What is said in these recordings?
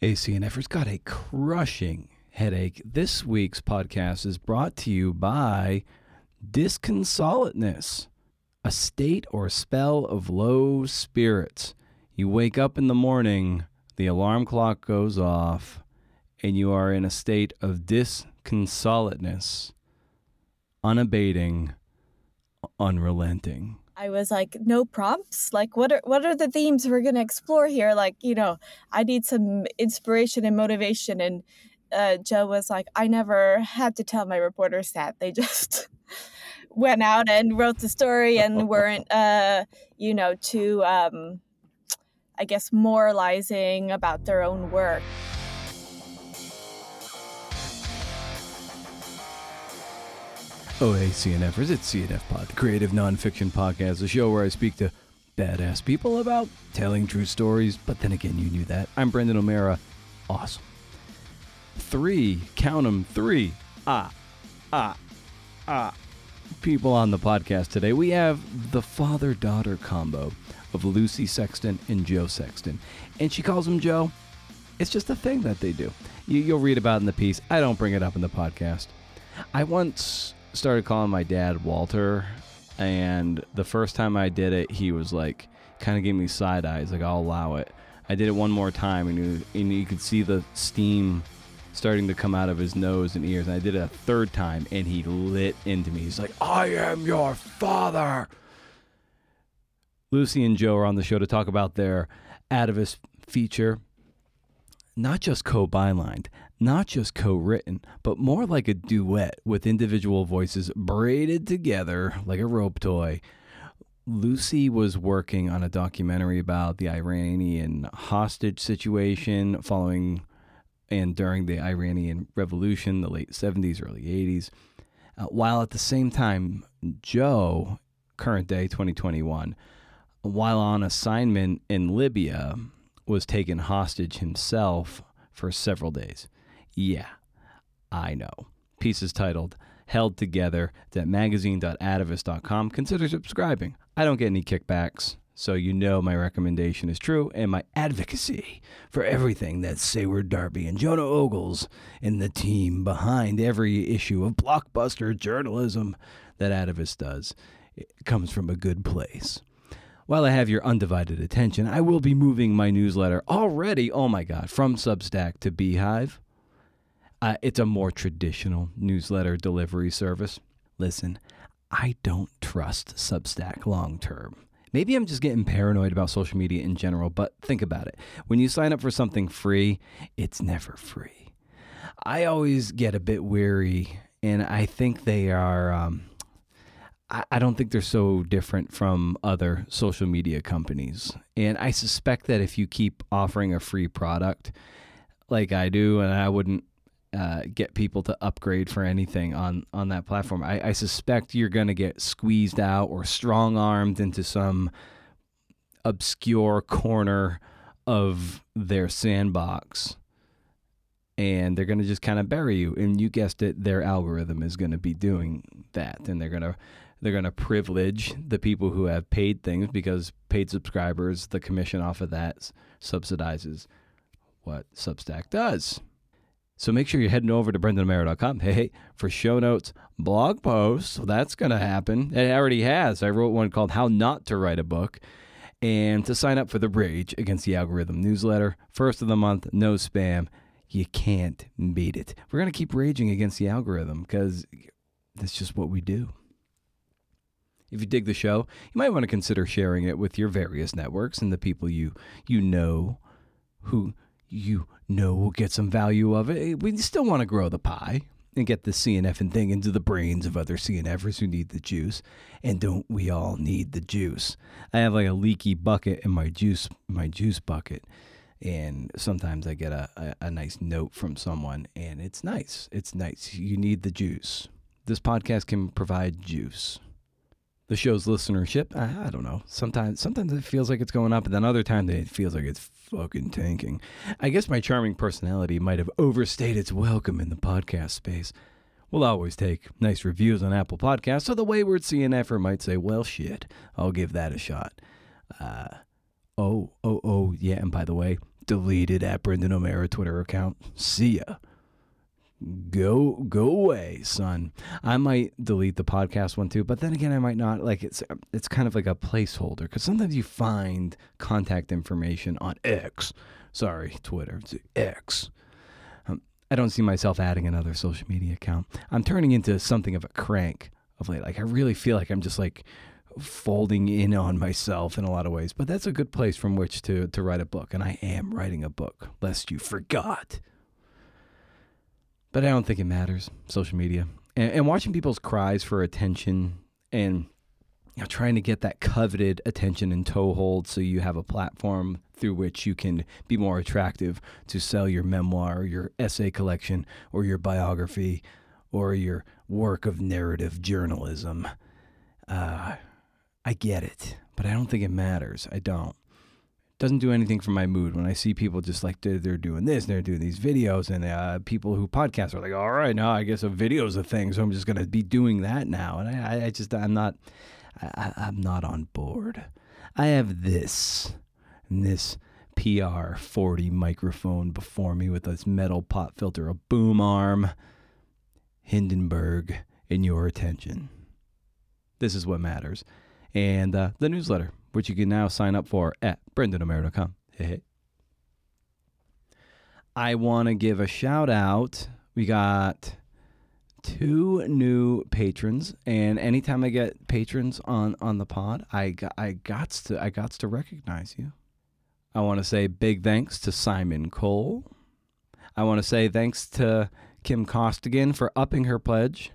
CNFers got a crushing headache. This week's podcast is brought to you by disconsolateness, a state or spell of low spirits. You wake up in the morning, the alarm clock goes off, and you are in a state of disconsolateness, unabating, unrelenting. I was like, no prompts. Like, what are the themes we're going to explore here? Like, you know, I need some inspiration and motivation. And Joe was like, I never had to tell my reporters that. They just went out and wrote the story and weren't, you know, too, I guess, moralizing about their own work. Oh, hey, CNFers, it's CNF Pod, the creative nonfiction podcast, a show where I speak to badass people about telling true stories, but then again, you knew that. I'm Brendan O'Meara. Awesome. Three, count them, three, people on the podcast today. We have the father-daughter combo of Lucy Sexton and Joe Sexton, and she calls him Joe. It's just a thing that they do. You'll read about it in the piece. I don't bring it up in the podcast. I once started calling my dad Walter, and the first time I did it, he was like, kind of gave me side eyes, like, I'll allow it. I did it one more time, and you could see the steam starting to come out of his nose and ears, and I did it a third time, and he lit into me. He's like, I am your father. Lucy and Joe are on the show to talk about their Atavist feature, not just co-bylined, not just co-written, but more like a duet with individual voices braided together like a rope toy. Lucy was working on a documentary about the Iranian hostage situation following and during the Iranian Revolution, the late 70s, early 80s, while at the same time, Joe, current day 2021, while on assignment in Libya, was taken hostage himself for several days. Yeah, I know. Piece is titled Held Together. It's at magazine.atavist.com. Consider subscribing. I don't get any kickbacks, so you know my recommendation is true, and my advocacy for everything that Sayward Darby and Jonah Ogles and the team behind every issue of blockbuster journalism that Atavist does, it comes from a good place. While I have your undivided attention, I will be moving my newsletter already, oh my God, from Substack to Beehive. It's a more traditional newsletter delivery service. Listen, I don't trust Substack long term. Maybe I'm just getting paranoid about social media in general, but think about it. When you sign up for something free, it's never free. I always get a bit weary, and I think they are, I don't think they're so different from other social media companies. And I suspect that if you keep offering a free product like I do, and I wouldn't get people to upgrade for anything on that platform, I suspect you're going to get squeezed out or strong-armed into some obscure corner of their sandbox. And they're going to just kind of bury you. And you guessed it, their algorithm is going to be doing that. And they're going to privilege the people who have paid things, because paid subscribers, the commission off of that subsidizes what Substack does. So make sure you're heading over to brendanomera.com for show notes, blog posts. So that's going to happen. It already has. I wrote one called How Not to Write a Book. And to sign up for the Rage Against the Algorithm newsletter, first of the month, no spam. You can't beat it. We're going to keep raging against the algorithm because that's just what we do. If you dig the show, you might want to consider sharing it with your various networks and the people you know who you know will get some value of it. We still want to grow the pie and get the CNF and thing into the brains of other CNFers who need the juice. And don't we all need the juice? I have like a leaky bucket in my juice bucket. And sometimes I get a nice note from someone, and it's nice. It's nice. You need the juice. This podcast can provide juice. The show's listenership, I don't know. Sometimes it feels like it's going up, and then other times it feels like it's fucking tanking. I guess my charming personality might have overstayed its welcome in the podcast space. We'll always take nice reviews on Apple Podcasts, so the wayward CNFer might say, well, shit, I'll give that a shot. Yeah, and by the way, deleted at Brendan O'Meara Twitter account. See ya. Go away, son. I might delete the podcast one too, but then again, I might not. Like it's kind of like a placeholder because sometimes you find contact information on X. Sorry, Twitter. It's X. I don't see myself adding another social media account. I'm turning into something of a crank of late. Like I really feel like I'm just like folding in on myself in a lot of ways. But that's a good place from which to write a book, and I am writing a book, lest you forgot. But I don't think it matters, social media. And watching people's cries for attention and trying to get that coveted attention and toehold so you have a platform through which you can be more attractive to sell your memoir or your essay collection or your biography or your work of narrative journalism. I get it, but I don't think it matters. I don't. It doesn't do anything for my mood when I see people just like they're doing this and they're doing these videos, and people who podcast are like, all right, now I guess a video's a thing, so I'm just going to be doing that now. And I'm not on board. I have this PR40 microphone before me with this metal pot filter, a boom arm, Hindenburg in your attention. This is what matters. And the newsletter, which you can now sign up for at BrendanO'Meara.com. Hey. I want to give a shout out. We got 2 new patrons, and anytime I get patrons on the pod, I gots to recognize you. I want to say big thanks to Simon Cole. I want to say thanks to Kim Costigan for upping her pledge,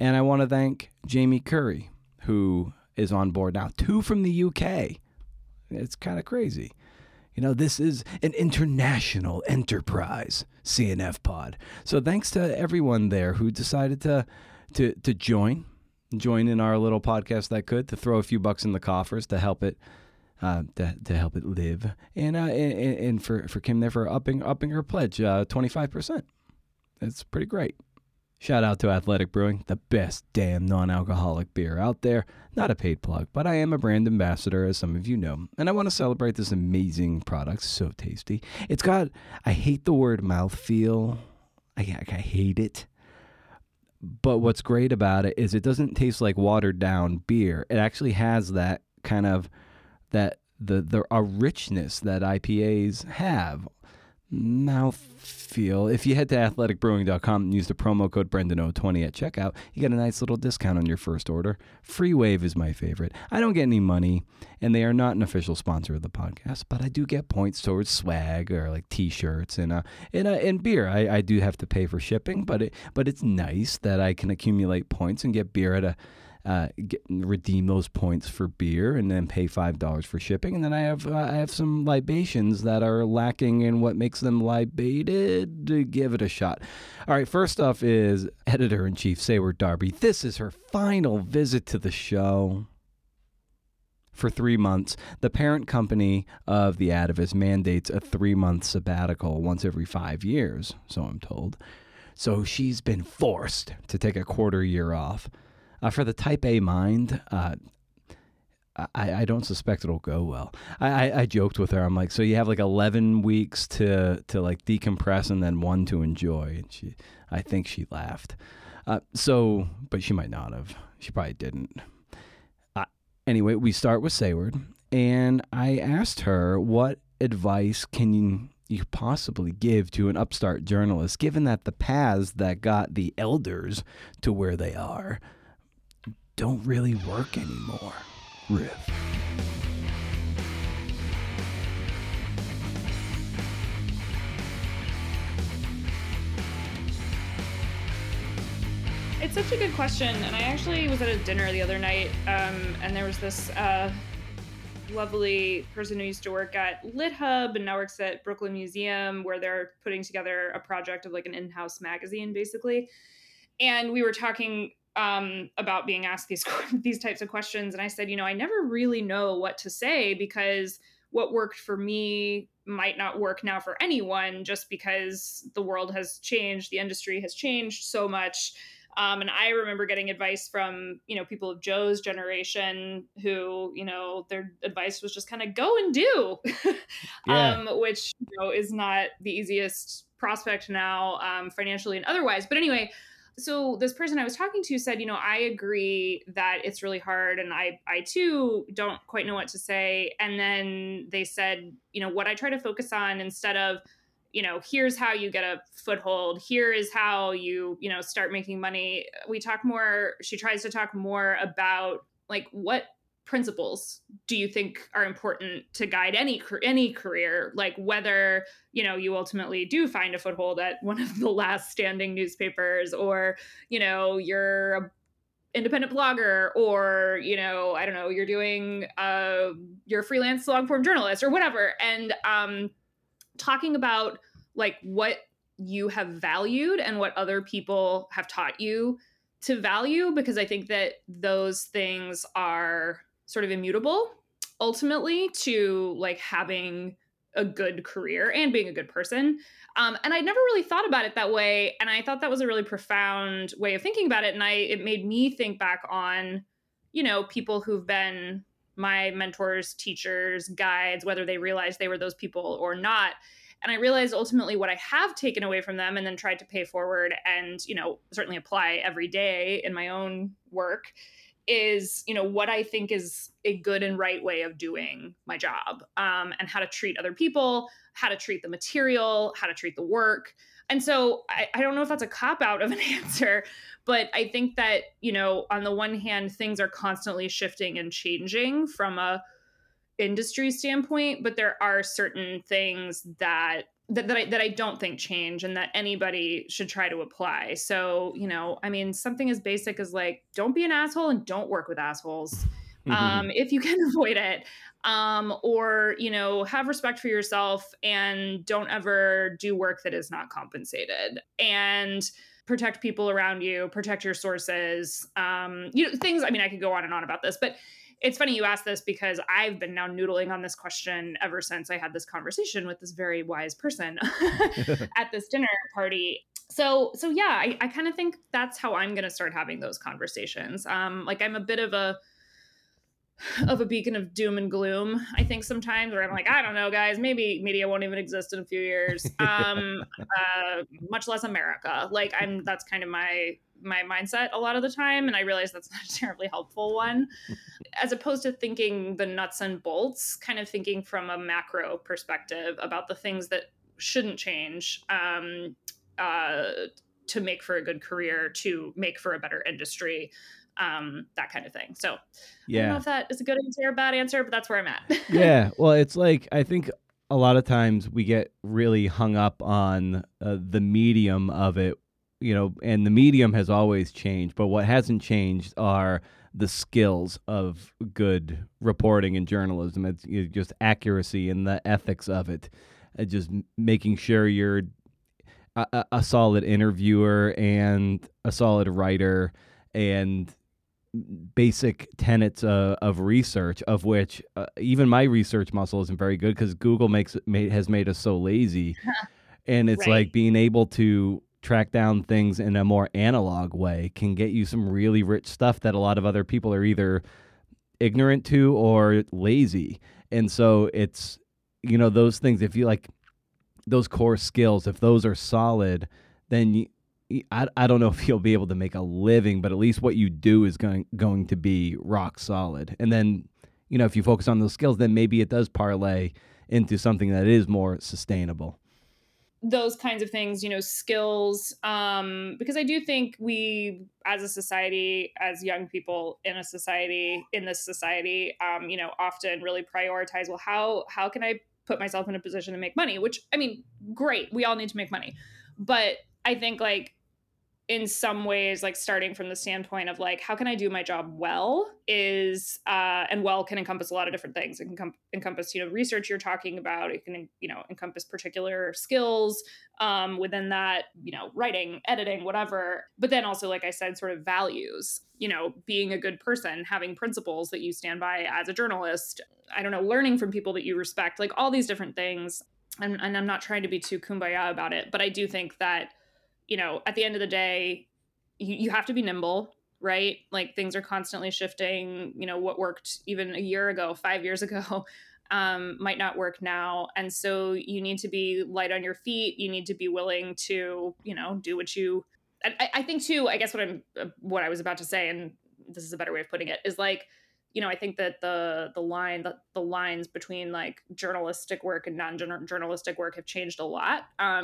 and I want to thank Jamie Curry, who is on board now. 2 from the UK. It's kind of crazy. This is an international enterprise, CNF Pod. So thanks to everyone there who decided to join in our little podcast that could, to throw a few bucks in the coffers to help it to help it live, and for Kim there for upping her pledge 25%. That's pretty great. Shout out to Athletic Brewing, the best damn non-alcoholic beer out there. Not a paid plug, but I am a brand ambassador, as some of you know. And I want to celebrate this amazing product. So tasty. It's got, I hate the word mouthfeel. I hate it. But what's great about it is it doesn't taste like watered down beer. It actually has that kind of, that a richness that IPAs have. Mouthfeel. If you head to athleticbrewing.com and use the promo code BrendanO20 at checkout, you get a nice little discount on your first order. Free Wave is my favorite. I don't get any money, and they are not an official sponsor of the podcast, but I do get points towards swag or like t-shirts and beer. I do have to pay for shipping, but it's nice that I can accumulate points and get beer at a redeem those points for beer and then pay $5 for shipping. And then I have some libations that are lacking in what makes them libated. To give it a shot. All right, first off is Editor-in-Chief Sayward Darby. This is her final visit to the show. For 3 months, the parent company of the Atavist mandates a 3-month sabbatical once every 5 years, so I'm told. So she's been forced to take a quarter year off. For the type A mind, I don't suspect it'll go well. I joked with her. I'm like, so you have like 11 weeks to like decompress and then 1 to enjoy. And I think she laughed. But she might not have. She probably didn't. Anyway, we start with Sayward, and I asked her, what advice can you possibly give to an upstart journalist, given that the paths that got the elders to where they are don't really work anymore. Riff. It's such a good question, and I actually was at a dinner the other night, and there was this lovely person who used to work at LitHub and now works at Brooklyn Museum, where they're putting together a project of like an in-house magazine, basically. And we were talking about being asked these types of questions. And I said, I never really know what to say, because what worked for me might not work now for anyone, just because the world has changed, the industry has changed so much. And I remember getting advice from, you know, people of Joe's generation who, you know, their advice was just kind of go and do, which, you know, is not the easiest prospect now, financially and otherwise. But anyway, so this person I was talking to said, you know, I agree that it's really hard. And I too don't quite know what to say. And then they said, you know, what I try to focus on instead of, you know, here's how you get a foothold, here is how you, you know, start making money. We talk more, she tries to talk more about like, what principles do you think are important to guide any career? Like whether, you know, you ultimately do find a foothold at one of the last standing newspapers, or, you know, you're a independent blogger, or, you know, I don't know, you're doing, you're a freelance long form journalist or whatever. And, talking about like what you have valued and what other people have taught you to value, because I think that those things are sort of immutable ultimately to like having a good career and being a good person. And I'd never really thought about it that way. And I thought that was a really profound way of thinking about it. And it made me think back on, you know, people who've been my mentors, teachers, guides, whether they realized they were those people or not. And I realized ultimately what I have taken away from them and then tried to pay forward and, you know, certainly apply every day in my own work is, you know, what I think is a good and right way of doing my job, and how to treat other people, how to treat the material, how to treat the work. And so I don't know if that's a cop-out of an answer, but I think that, you know, on the one hand, things are constantly shifting and changing from a industry standpoint, but there are certain things that I don't think change and that anybody should try to apply. So, you know, I mean, something as basic as like, don't be an asshole and don't work with assholes. If you can avoid it, or, you know, have respect for yourself and don't ever do work that is not compensated, and protect people around you, protect your sources, you know, things. I mean, I could go on and on about this, but it's funny you asked this because I've been now noodling on this question ever since I had this conversation with this very wise person at this dinner party. So yeah, I kind of think that's how I'm going to start having those conversations. Like I'm a bit of a beacon of doom and gloom, I think sometimes, where I'm like, I don't know, guys, maybe media won't even exist in a few years, much less America. Like that's kind of my mindset a lot of the time. And I realize that's not a terribly helpful one, as opposed to thinking the nuts and bolts, kind of thinking from a macro perspective about the things that shouldn't change, to make for a good career, to make for a better industry, that kind of thing. So yeah. I don't know if that is a good answer or bad answer, but that's where I'm at. Yeah. Well, it's like, I think a lot of times we get really hung up on the medium of it, you know, and the medium has always changed, but what hasn't changed are the skills of good reporting and journalism. It's just accuracy and the ethics of it. It's just making sure you're a solid interviewer and a solid writer, and basic tenets of research, of which even my research muscle isn't very good because Google has made us so lazy. And it's right. Like being able to track down things in a more analog way can get you some really rich stuff that a lot of other people are either ignorant to or lazy. And so it's, you know, those things, if you like those core skills, if those are solid, then I don't know if you'll be able to make a living, but at least what you do is going to be rock solid. And then, you know, if you focus on those skills, then maybe it does parlay into something that is more sustainable. Those kinds of things, you know, skills, because I do think we as a society, as young people in this society, you know, often really prioritize, well, how can I put myself in a position to make money? Which, I mean, great, we all need to make money. But I think like in some ways, like starting from the standpoint of like, how can I do my job well is, and well can encompass a lot of different things. It can encompass, you know, research you're talking about. It can, you know, encompass particular skills within that, you know, writing, editing, whatever. But then also, like I said, sort of values, you know, being a good person, having principles that you stand by as a journalist, I don't know, learning from people that you respect, like all these different things. And I'm not trying to be too kumbaya about it, but I do think that, you know, at the end of the day, you have to be nimble, right? Like, things are constantly shifting. You know, what worked even a year ago, 5 years ago, might not work now. And so you need to be light on your feet. You need to be willing to, you know, do what you, I think too, I guess what I was about to say, and this is a better way of putting it, is like, you know, I think that the lines between like journalistic work and non-journalistic work have changed a lot,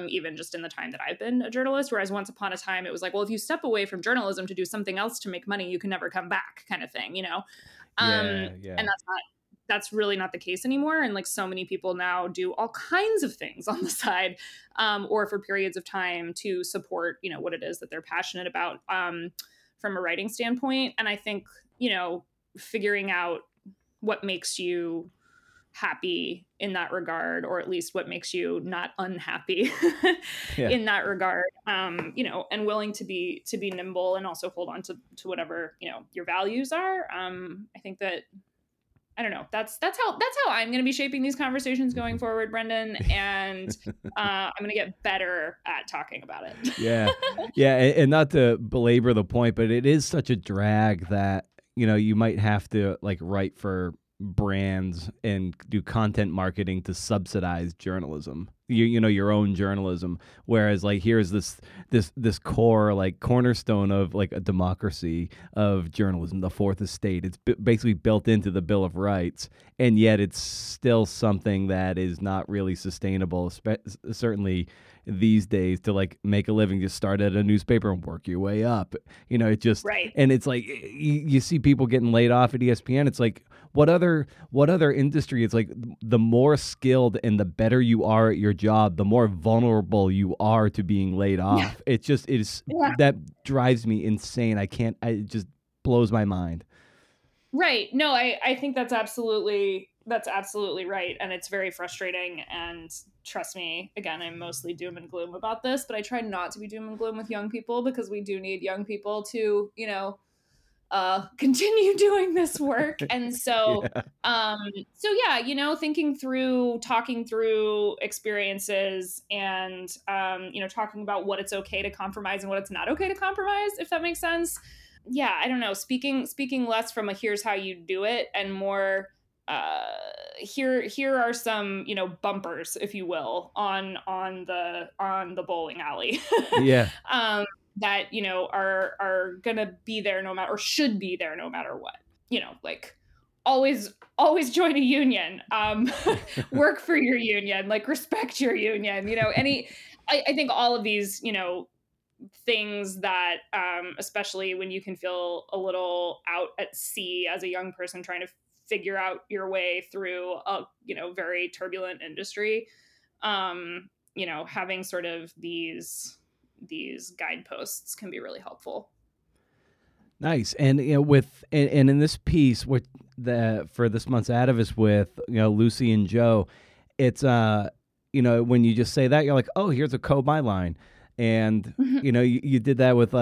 even just in the time that I've been a journalist. Whereas once upon a time, it was like, well, if you step away from journalism to do something else to make money, you can never come back, kind of thing, you know? And that's really not the case anymore. And like, so many people now do all kinds of things on the side, or for periods of time to support, you know, what it is that they're passionate about, from a writing standpoint. And I think, you know, figuring out what makes you happy in that regard, or at least what makes you not unhappy in that regard, you know, and willing to be nimble and also hold on to whatever, you know, your values are. I think that, I don't know, that's how I'm going to be shaping these conversations going forward, Brendan. And I'm going to get better at talking about it. Yeah. And not to belabor the point, but it is such a drag that, you know, you might have to like write for brands and do content marketing to subsidize journalism, you know, your own journalism. Whereas like, here's this core like cornerstone of like a democracy of journalism, the fourth estate. It's basically built into the Bill of Rights. And yet it's still something that is not really sustainable, certainly these days, to like make a living. Just start at a newspaper and work your way up. You know, it just, right. And it's like, you see people getting laid off at ESPN. It's like, what other industry? It's like, the more skilled and the better you are at your job, the more vulnerable you are to being laid off. Yeah. It just is, that drives me insane. It just blows my mind. Right. No, I think that's absolutely right. And it's very frustrating. And trust me, again, I'm mostly doom and gloom about this, but I try not to be doom and gloom with young people, because we do need young people to, you know, continue doing this work. And so, you know, talking through experiences and, you know, talking about what it's okay to compromise and what it's not okay to compromise, if that makes sense. Yeah. I don't know. Speaking less from a, here's how you do it, and more, here are some, you know, bumpers, if you will, on the bowling alley. Yeah. That, you know, are gonna be there no matter, or should be there no matter what, you know, like always join a union, work for your union, like respect your union, you know, I think all of these, you know, things that, especially when you can feel a little out at sea as a young person trying to figure out your way through a, you know, very turbulent industry, you know, having sort of these guideposts can be really helpful. Nice. And, you know, and in this piece for this month's Atavist with, you know, Lucy and Joe, it's, you know, when you just say that, you're like, oh, here's a byline. And, you know, you did that with, you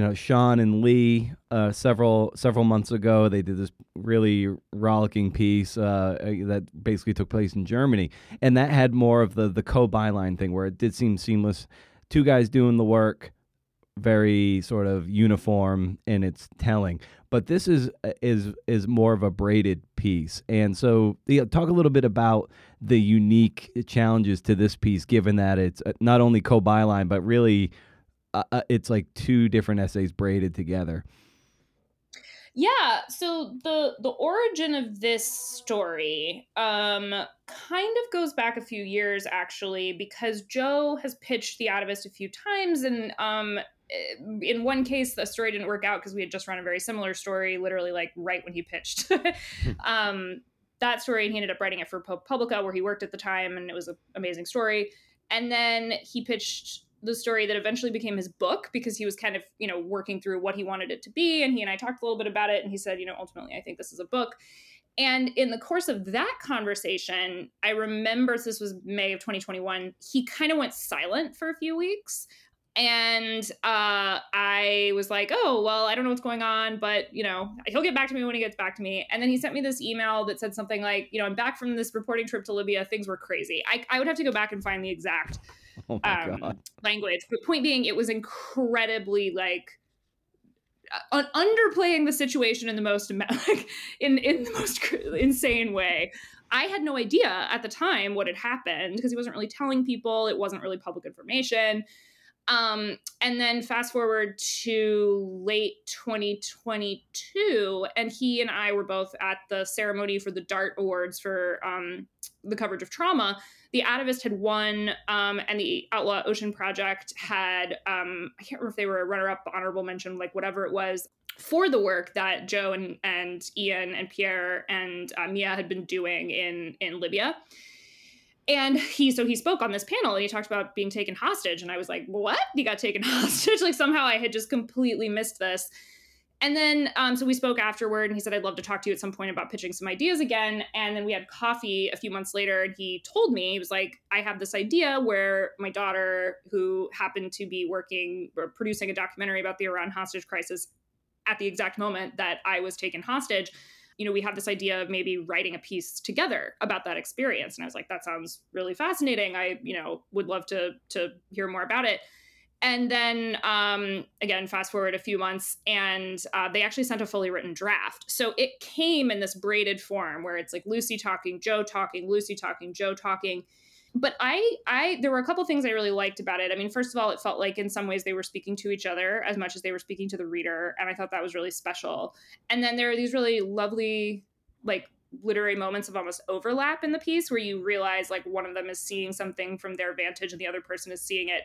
know, Sean and Lee, several months ago. They did this really rollicking piece that basically took place in Germany. And that had more of the byline thing, where it did seem seamless. Two guys doing the work, very sort of uniform in its telling. But this is more of a braided piece. And so, you know, talk a little bit about the unique challenges to this piece, given that it's not only co-byline, but really it's like two different essays braided together. Yeah. So the origin of this story kind of goes back a few years, actually, because Joe has pitched the Atavist a few times. And in one case, the story didn't work out because we had just run a very similar story, literally like right when he pitched that story. And he ended up writing it for ProPublica, where he worked at the time. And it was an amazing story. And then he pitched the story that eventually became his book, because he was kind of, you know, working through what he wanted it to be. And he and I talked a little bit about it, and he said, you know, ultimately, I think this is a book. And in the course of that conversation, I remember, so this was May of 2021, he kind of went silent for a few weeks. And I was like, oh, well, I don't know what's going on, but, you know, he'll get back to me when he gets back to me. And then he sent me this email that said something like, you know, I'm back from this reporting trip to Libya. Things were crazy. I would have to go back and find the exact language. But point being, it was incredibly like underplaying the situation in the most in the most insane way. I had no idea at the time what had happened because he wasn't really telling people. It wasn't really public information. And then fast forward to late 2022, and he and I were both at the ceremony for the DART Awards for the coverage of trauma. The Atavist had won, and the Outlaw Ocean Project had, I can't remember if they were a runner-up, honorable mention, like whatever it was, for the work that Joe and Ian and Pierre and Mia had been doing in Libya. And he spoke on this panel and he talked about being taken hostage. And I was like, what? He got taken hostage? Like somehow I had just completely missed this. And then, so we spoke afterward and he said, I'd love to talk to you at some point about pitching some ideas again. And then we had coffee a few months later and he told me, he was like, I have this idea where my daughter, who happened to be working or producing a documentary about the Iran hostage crisis at the exact moment that I was taken hostage, you know, we have this idea of maybe writing a piece together about that experience. And I was like, that sounds really fascinating. I, you know, would love to hear more about it. And then, again, fast forward a few months, and they actually sent a fully written draft. So it came in this braided form where it's like Lucy talking, Joe talking, Lucy talking, Joe talking. But I there were a couple of things I really liked about it. I mean, first of all, it felt like in some ways they were speaking to each other as much as they were speaking to the reader. And I thought that was really special. And then there are these really lovely, like, literary moments of almost overlap in the piece where you realize, like, one of them is seeing something from their vantage and the other person is seeing it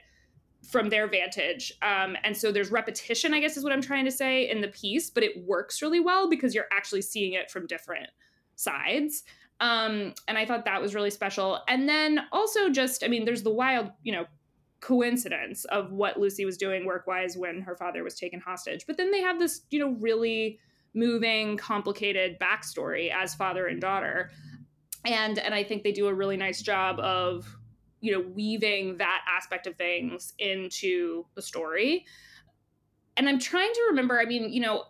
from their vantage. And so there's repetition, I guess, is what I'm trying to say in the piece. But it works really well because you're actually seeing it from different sides. And I thought that was really special. And then also just, I mean, there's the wild, you know, coincidence of what Lucy was doing work-wise when her father was taken hostage. But then they have this, you know, really moving, complicated backstory as father and daughter. And I think they do a really nice job of, you know, weaving that aspect of things into the story. And I'm trying to remember, I mean, you know,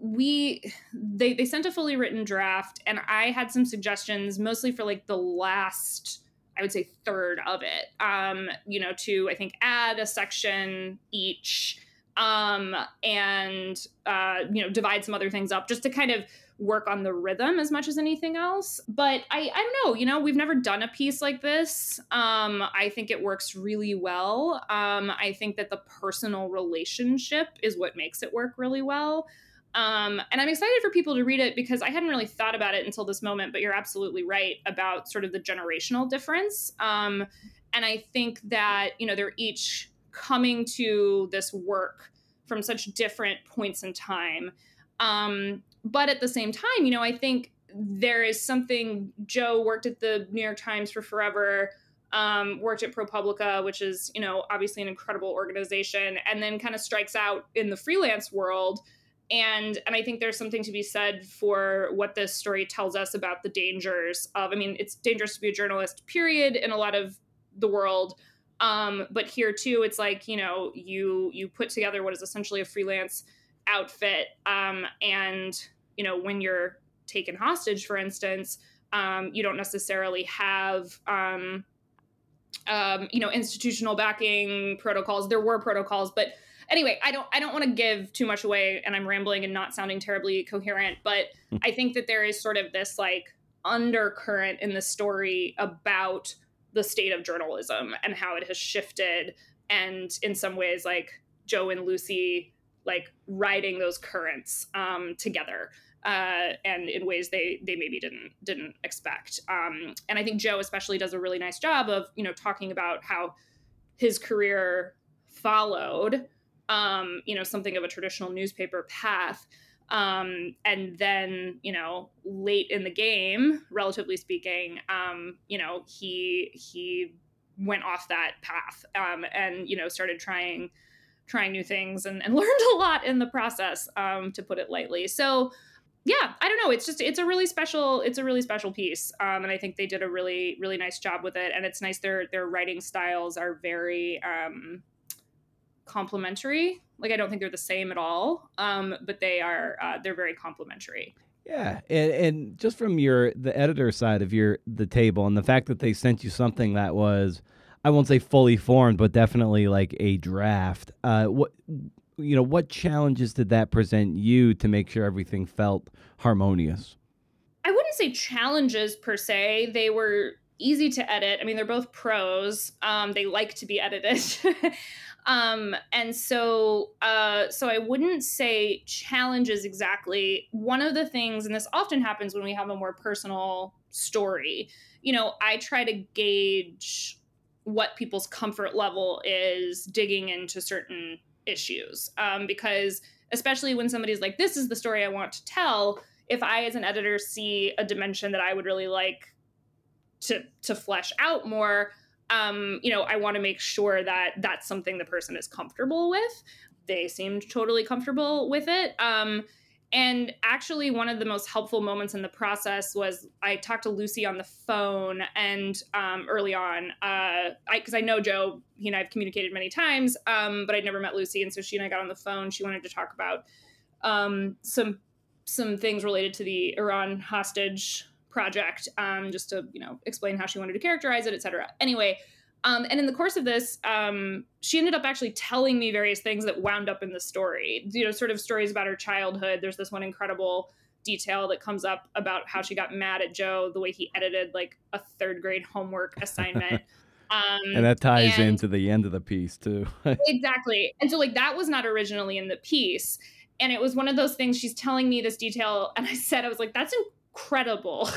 they sent a fully written draft, and I had some suggestions mostly for like the last, I would say, third of it, you know, to, I think, add a section each, and, you know, divide some other things up just to kind of work on the rhythm as much as anything else. But I don't know, you know, we've never done a piece like this. I think it works really well. I think that the personal relationship is what makes it work really well. And I'm excited for people to read it because I hadn't really thought about it until this moment, but you're absolutely right about sort of the generational difference. And I think that, you know, they're each coming to this work from such different points in time. But at the same time, you know, I think there is something, Joe worked at the New York Times for forever, worked at ProPublica, which is, you know, obviously an incredible organization, and then kind of strikes out in the freelance world. And I think there's something to be said for what this story tells us about the dangers of, I mean, it's dangerous to be a journalist, period, in a lot of the world. But here too, it's like, you know, you put together what is essentially a freelance outfit. And, you know, when you're taken hostage, for instance, you don't necessarily have, you know, institutional backing protocols. There were protocols, but anyway, I don't want to give too much away, and I'm rambling and not sounding terribly coherent, but I think that there is sort of this like undercurrent in the story about the state of journalism and how it has shifted. And in some ways, like Joe and Lucy, like riding those currents together and in ways they maybe didn't expect. And I think Joe especially does a really nice job of, you know, talking about how his career followed you know, something of a traditional newspaper path. And then, you know, late in the game, relatively speaking, you know, he went off that path, and, you know, started trying new things and learned a lot in the process, to put it lightly. So yeah, I don't know. It's just, it's a really special piece. And I think they did a really, really nice job with it. And it's nice. Their writing styles are very, complementary. Like, I don't think they're the same at all, but they are they're very complementary. Yeah, and just from the editor side of the table, and the fact that they sent you something that was, I won't say fully formed, but definitely like a draft. What you know, what challenges did that present you to make sure everything felt harmonious? I wouldn't say challenges per se. They were easy to edit. I mean, they're both prose. They like to be edited. And so I wouldn't say challenges exactly. One of the things, and this often happens when we have a more personal story, you know, I try to gauge what people's comfort level is digging into certain issues. Because especially when somebody's like, this is the story I want to tell, if I, as an editor, see a dimension that I would really like to flesh out more, you know, I want to make sure that that's something the person is comfortable with. They seemed totally comfortable with it. And actually, one of the most helpful moments in the process was I talked to Lucy on the phone and early on, because I know Joe, he and I have communicated many times, but I'd never met Lucy. And so she and I got on the phone. She wanted to talk about some things related to the Iran hostage project, just to, you know, explain how she wanted to characterize it, et cetera. Anyway, and in the course of this, she ended up actually telling me various things that wound up in the story, you know, sort of stories about her childhood. There's this one incredible detail that comes up about how she got mad at Joe, the way he edited like a 3rd grade homework assignment. And that ties into the end of the piece too. Exactly. And so like, that was not originally in the piece. And it was one of those things, she's telling me this detail. And I said, I was like, that's incredible.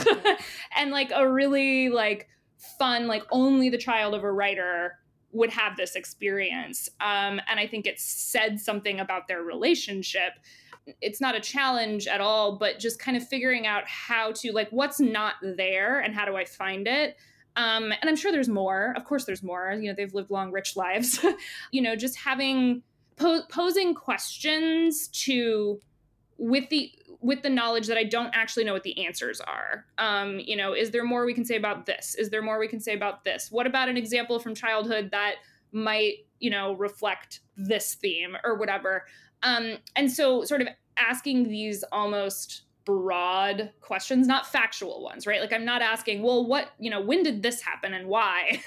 And like a really like fun, like only the child of a writer would have this experience. And I think it said something about their relationship. It's not a challenge at all, but just kind of figuring out how to, like, what's not there and how do I find it? And I'm sure there's more. Of course there's more. You know, they've lived long, rich lives. You know, just having posing questions to with the knowledge that I don't actually know what the answers are. You know, is there more we can say about this? Is there more we can say about this? What about an example from childhood that might, you know, reflect this theme or whatever? And so sort of asking these almost broad questions, not factual ones, right? Like I'm not asking, well, what, you know, when did this happen and why?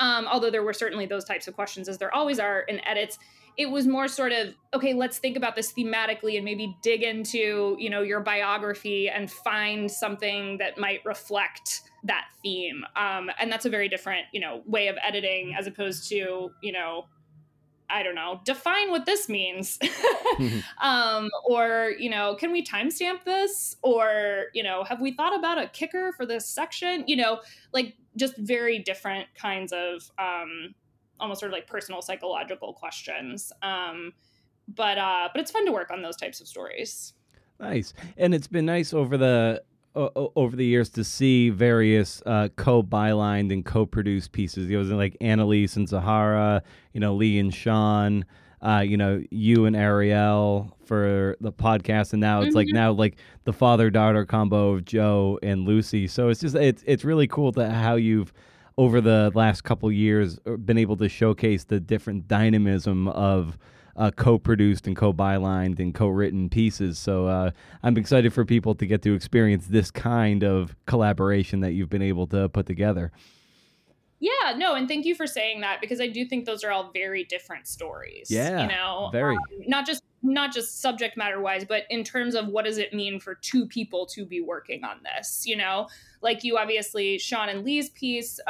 Although there were certainly those types of questions, as there always are in edits. It was more sort of, okay, let's think about this thematically and maybe dig into, you know, your biography and find something that might reflect that theme. And that's a very different, you know, way of editing as opposed to, you know, I don't know, define what this means. Or, you know, can we timestamp this? Or, you know, have we thought about a kicker for this section? You know, like just very different kinds of, almost sort of like personal psychological questions. But it's fun to work on those types of stories. Nice. And it's been nice over the years to see various co-bylined and co-produced pieces. It was like Annalise and Zahara, you know, Lee and Sean, you know, you and Ariel for the podcast. And now it's like the father-daughter combo of Joe and Lucy. So it's just, it's really cool to how you've, over the last couple years, been able to showcase the different dynamism of co-produced and co-bylined and co-written pieces. So I'm excited for people to get to experience this kind of collaboration that you've been able to put together. Yeah, no, and thank you for saying that, because I do think those are all very different stories. Yeah, you know, very not just subject matter wise, but in terms of what does it mean for two people to be working on this, you know, like you obviously Sean and Lee's piece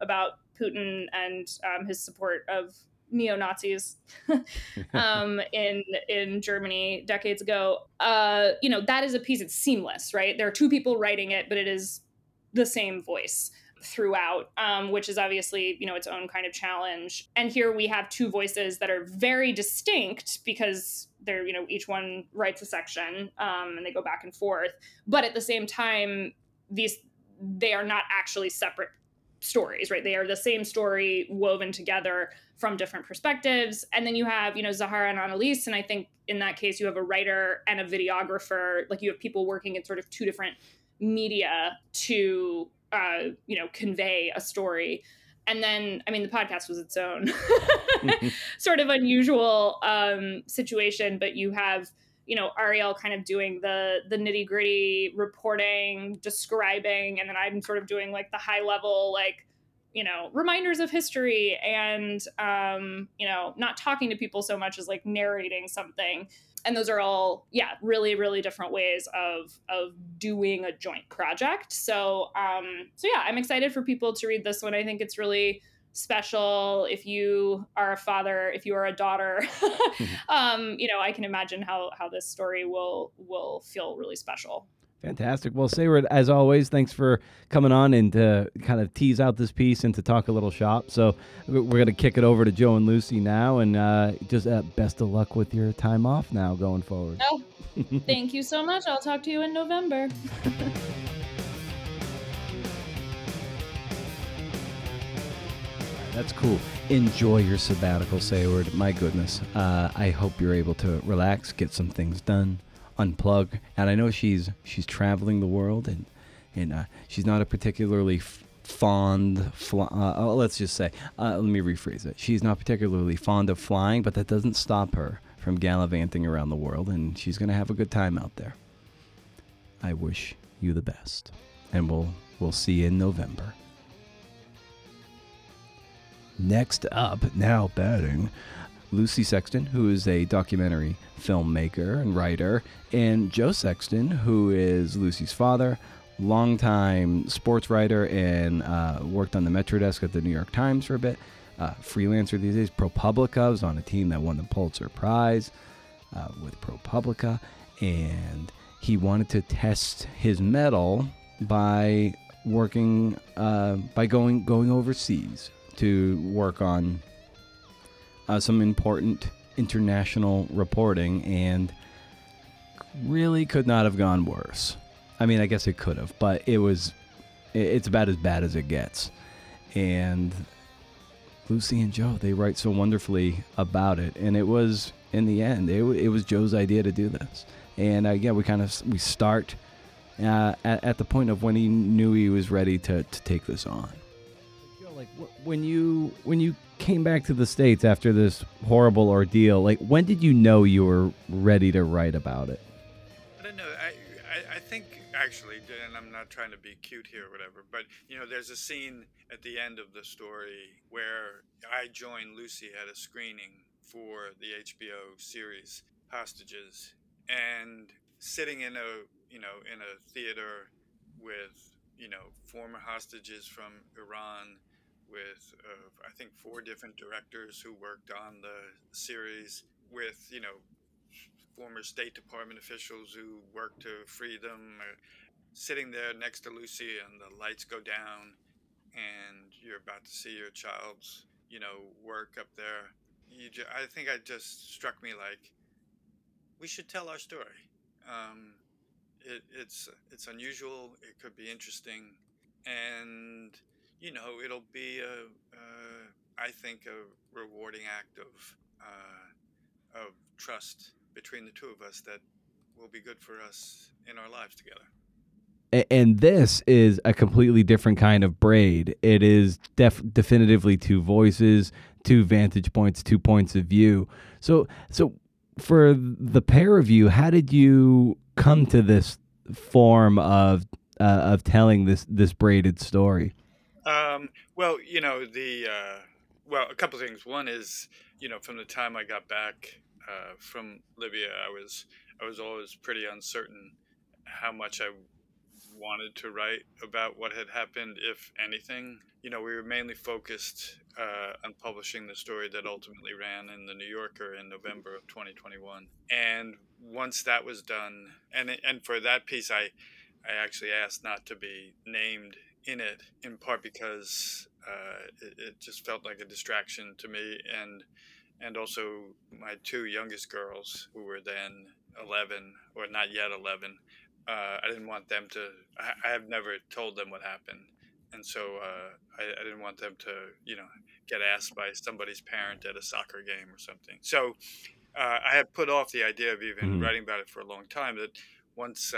about Putin and his support of neo-Nazis in Germany decades ago. You know, that is a piece. It's seamless, right? There are two people writing it, but it is the same voice throughout, which is obviously, you know, its own kind of challenge. And here we have two voices that are very distinct because they're, you know, each one writes a section and they go back and forth. But at the same time, they are not actually separate stories, right? They are the same story woven together from different perspectives. And then you have, you know, Zahara and Annalise. And I think in that case, you have a writer and a videographer, like you have people working in sort of two different media to you know, convey a story. And then, I mean, the podcast was its own sort of unusual situation, but you have, you know, Ariel kind of doing the nitty gritty reporting, describing, and then I'm sort of doing like the high level, like, you know, reminders of history and, you know, not talking to people so much as like narrating something. And those are all, really, really different ways of doing a joint project. So, so I'm excited for people to read this one. I think it's really special. If you are a father, if you are a daughter, you know, I can imagine how this story will feel really special. Fantastic. Well, Sayward, as always, thanks for coming on and to kind of tease out this piece and to talk a little shop. So we're going to kick it over to Joe and Lucy now, and just best of luck with your time off now going forward. Oh, thank you so much. I'll talk to you in November. That's cool. Enjoy your sabbatical, Sayward. My goodness. I hope you're able to relax, get some things done, unplug. And I know she's traveling the world, and she's not a particularly She's not particularly fond of flying, but that doesn't stop her from gallivanting around the world, and she's going to have a good time out there. I wish you the best, and we'll see you in November. Next up, now batting, Lucy Sexton, who is a documentary filmmaker and writer, and Joe Sexton, who is Lucy's father, longtime sports writer, and worked on the Metro desk at the New York Times for a bit, freelancer these days. ProPublica was on a team that won the Pulitzer Prize with ProPublica, and he wanted to test his mettle by working by going overseas to work on some important international reporting, and really could not have gone worse. I mean, I guess it could have, but it's about as bad as it gets. And Lucy and Joe, they write so wonderfully about it. And it was, in the end, it was Joe's idea to do this. And again, we start at the point of when he knew he was ready to take this on. Like, when you came back to the States after this horrible ordeal, like, when did you know you were ready to write about it? I don't know. I think, actually, and I'm not trying to be cute here or whatever, but, you know, there's a scene at the end of the story where I joined Lucy at a screening for the HBO series Hostages, and sitting in a theater with, you know, former hostages from Iran, with I think 4 different directors who worked on the series, with, you know, former State Department officials who worked to free them, sitting there next to Lucy, and the lights go down and you're about to see your child's, you know, work up there. I think it just struck me, like, we should tell our story. It's unusual, it could be interesting, and, you know, it'll be a rewarding act of trust between the two of us that will be good for us in our lives together. And this is a completely different kind of braid. It is definitively 2 voices, 2 vantage points, 2 points of view. So for the pair of you, how did you come to this form of telling this braided story? Well, you know, a couple of things. One is, you know, from the time I got back from Libya, I was always pretty uncertain how much I wanted to write about what had happened, if anything. You know, we were mainly focused on publishing the story that ultimately ran in the New Yorker in November of 2021. And once that was done, and for that piece, I actually asked not to be named in it, in part because it just felt like a distraction to me, and also my 2 youngest girls, who were then 11 or not yet 11, I didn't want them to, I have never told them what happened, and so I didn't want them to, you know, get asked by somebody's parent at a soccer game or something. So I had put off the idea of even writing about it for a long time. That once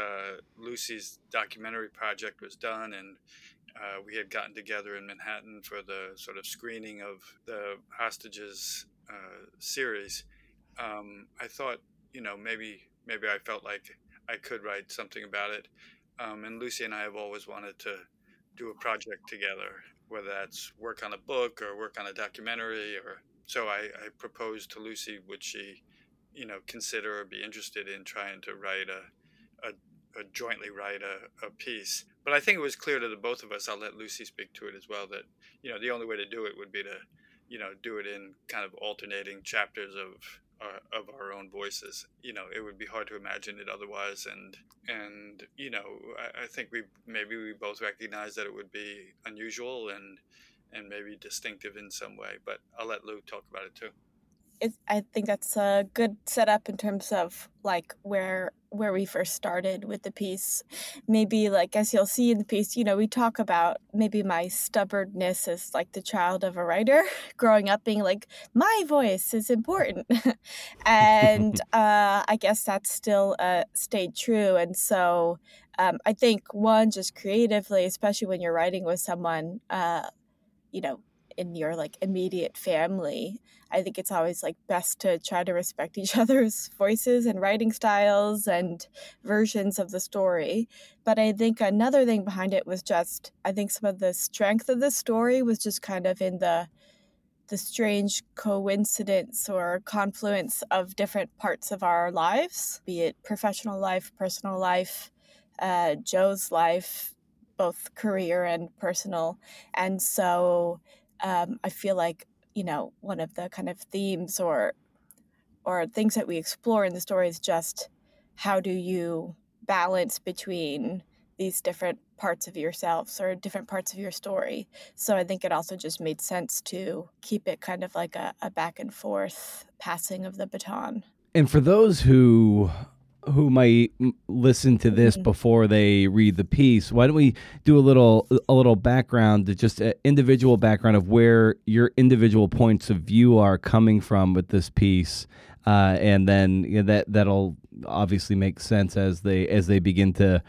Lucy's documentary project was done, and we had gotten together in Manhattan for the sort of screening of the Hostages series, I thought, you know, maybe I felt like I could write something about it. And Lucy and I have always wanted to do a project together. whether that's work on a book or work on a documentary. Or so I proposed to Lucy, would she, you know, consider or be interested in trying to write jointly write a piece. But I think it was clear to the both of us, I'll let Lucy speak to it as well, that, you know, the only way to do it would be to, you know, do it in kind of alternating chapters of our own voices. You know, it would be hard to imagine it otherwise. And you know, I think we both recognize that it would be unusual and maybe distinctive in some way, but I'll let Lou talk about it too. I think that's a good setup in terms of like where we first started with the piece. Maybe like, as you'll see in the piece, you know, we talk about maybe my stubbornness as like the child of a writer growing up being like, my voice is important. And I guess that's still stayed true. And so I think one, just creatively, especially when you're writing with someone, you know, in your like immediate family, I think it's always like best to try to respect each other's voices and writing styles and versions of the story. But I think another thing behind it was just, I think some of the strength of the story was just kind of in the strange coincidence or confluence of different parts of our lives, be it professional life, personal life, Joe's life, both career and personal. And so I feel like, you know, one of the kind of themes or things that we explore in the story is just how do you balance between these different parts of yourselves or different parts of your story. So I think it also just made sense to keep it kind of like a back and forth passing of the baton. And for those who might listen to this before they read the piece, why don't we do a little background, just an individual background of where your individual points of view are coming from with this piece, and then, you know, that'll obviously make sense as they begin to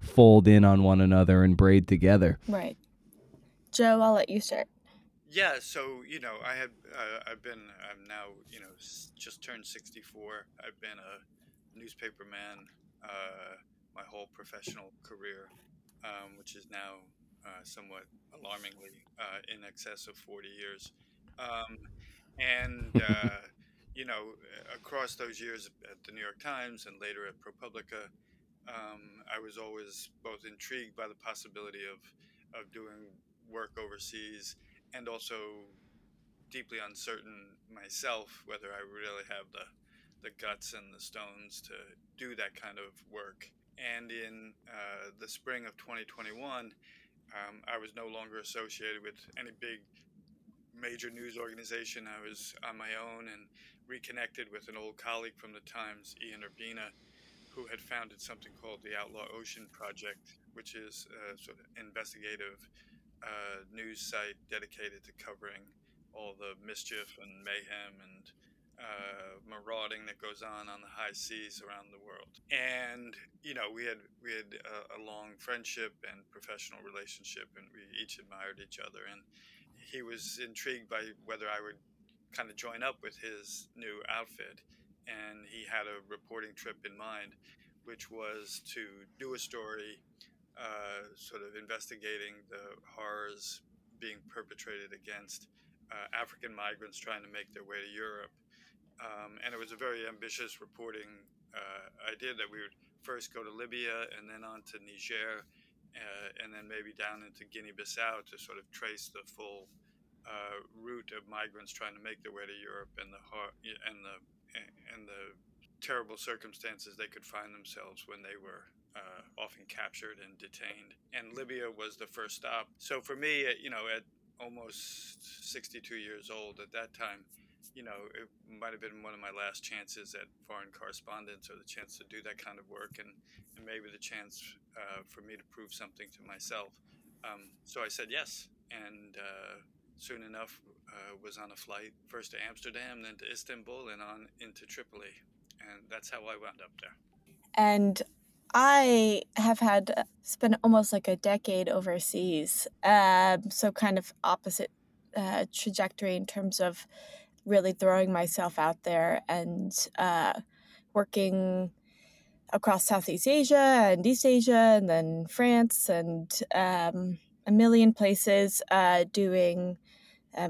fold in on one another and braid together. Right. Joe, I'll let you start. Yeah, so, you know, I had I'm now, you know, just turned 64. I've been a newspaperman my whole professional career, which is now somewhat alarmingly in excess of 40 years. You know, across those years at the New York Times and later at ProPublica, I was always both intrigued by the possibility of doing work overseas and also deeply uncertain myself whether I really have the guts and the stones to do that kind of work. And in the spring of 2021, I was no longer associated with any big major news organization. I was on my own and reconnected with an old colleague from the Times, Ian Urbina, who had founded something called the Outlaw Ocean Project, which is a sort of investigative news site dedicated to covering all the mischief and mayhem and marauding that goes on the high seas around the world. And, you know, we had a long friendship and professional relationship, and we each admired each other. And he was intrigued by whether I would kind of join up with his new outfit. And he had a reporting trip in mind, which was to do a story sort of investigating the horrors being perpetrated against African migrants trying to make their way to Europe. And it was a very ambitious reporting idea that we would first go to Libya and then on to Niger and then maybe down into Guinea-Bissau to sort of trace the full route of migrants trying to make their way to Europe and the terrible circumstances they could find themselves when they were often captured and detained. And Libya was the first stop. So for me, you know, at almost 62 years old at that time, you know, it might have been one of my last chances at foreign correspondence, or the chance to do that kind of work, and maybe the chance for me to prove something to myself. So I said yes, and soon enough was on a flight first to Amsterdam, then to Istanbul, and on into Tripoli, and that's how I wound up there. And I have had spent almost like a decade overseas, so kind of opposite trajectory in terms of really throwing myself out there and working across Southeast Asia and East Asia and then France a million places doing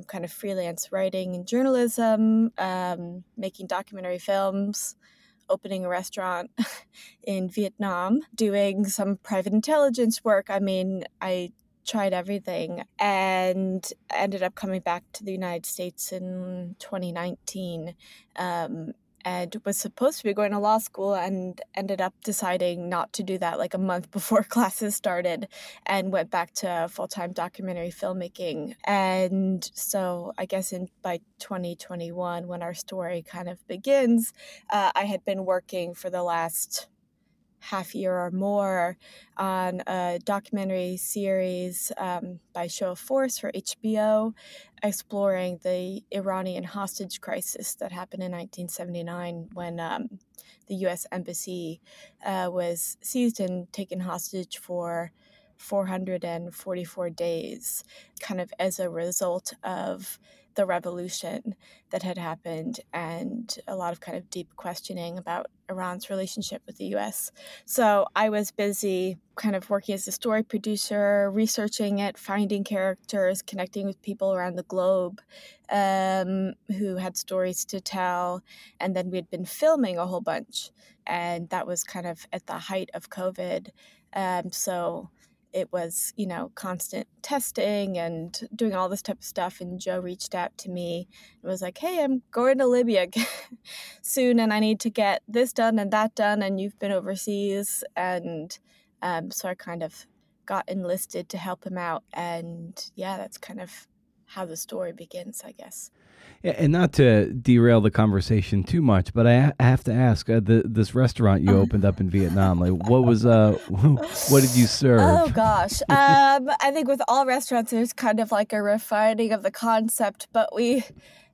kind of freelance writing and journalism, making documentary films, opening a restaurant in Vietnam, doing some private intelligence work. I mean, I tried everything and ended up coming back to the United States in 2019 and was supposed to be going to law school and ended up deciding not to do that like a month before classes started and went back to full-time documentary filmmaking. And so I guess by 2021, when our story kind of begins, I had been working for the last half year or more on a documentary series by Show of Force for HBO, exploring the Iranian hostage crisis that happened in 1979 when the U.S. embassy was seized and taken hostage for 444 days, kind of as a result of the revolution that had happened and a lot of kind of deep questioning about Iran's relationship with the U.S. So I was busy kind of working as a story producer, researching it, finding characters, connecting with people around the globe who had stories to tell. And then we'd been filming a whole bunch. And that was kind of at the height of COVID. So it was, you know, constant testing and doing all this type of stuff. And Joe reached out to me and was like, hey, I'm going to Libya soon and I need to get this done and that done. And you've been overseas. And so I kind of got enlisted to help him out. And yeah, that's kind of how the story begins, I guess. Yeah, and not to derail the conversation too much, but I have to ask: this restaurant you opened up in Vietnam, like what did you serve? Oh gosh, I think with all restaurants, there's kind of like a refining of the concept. But we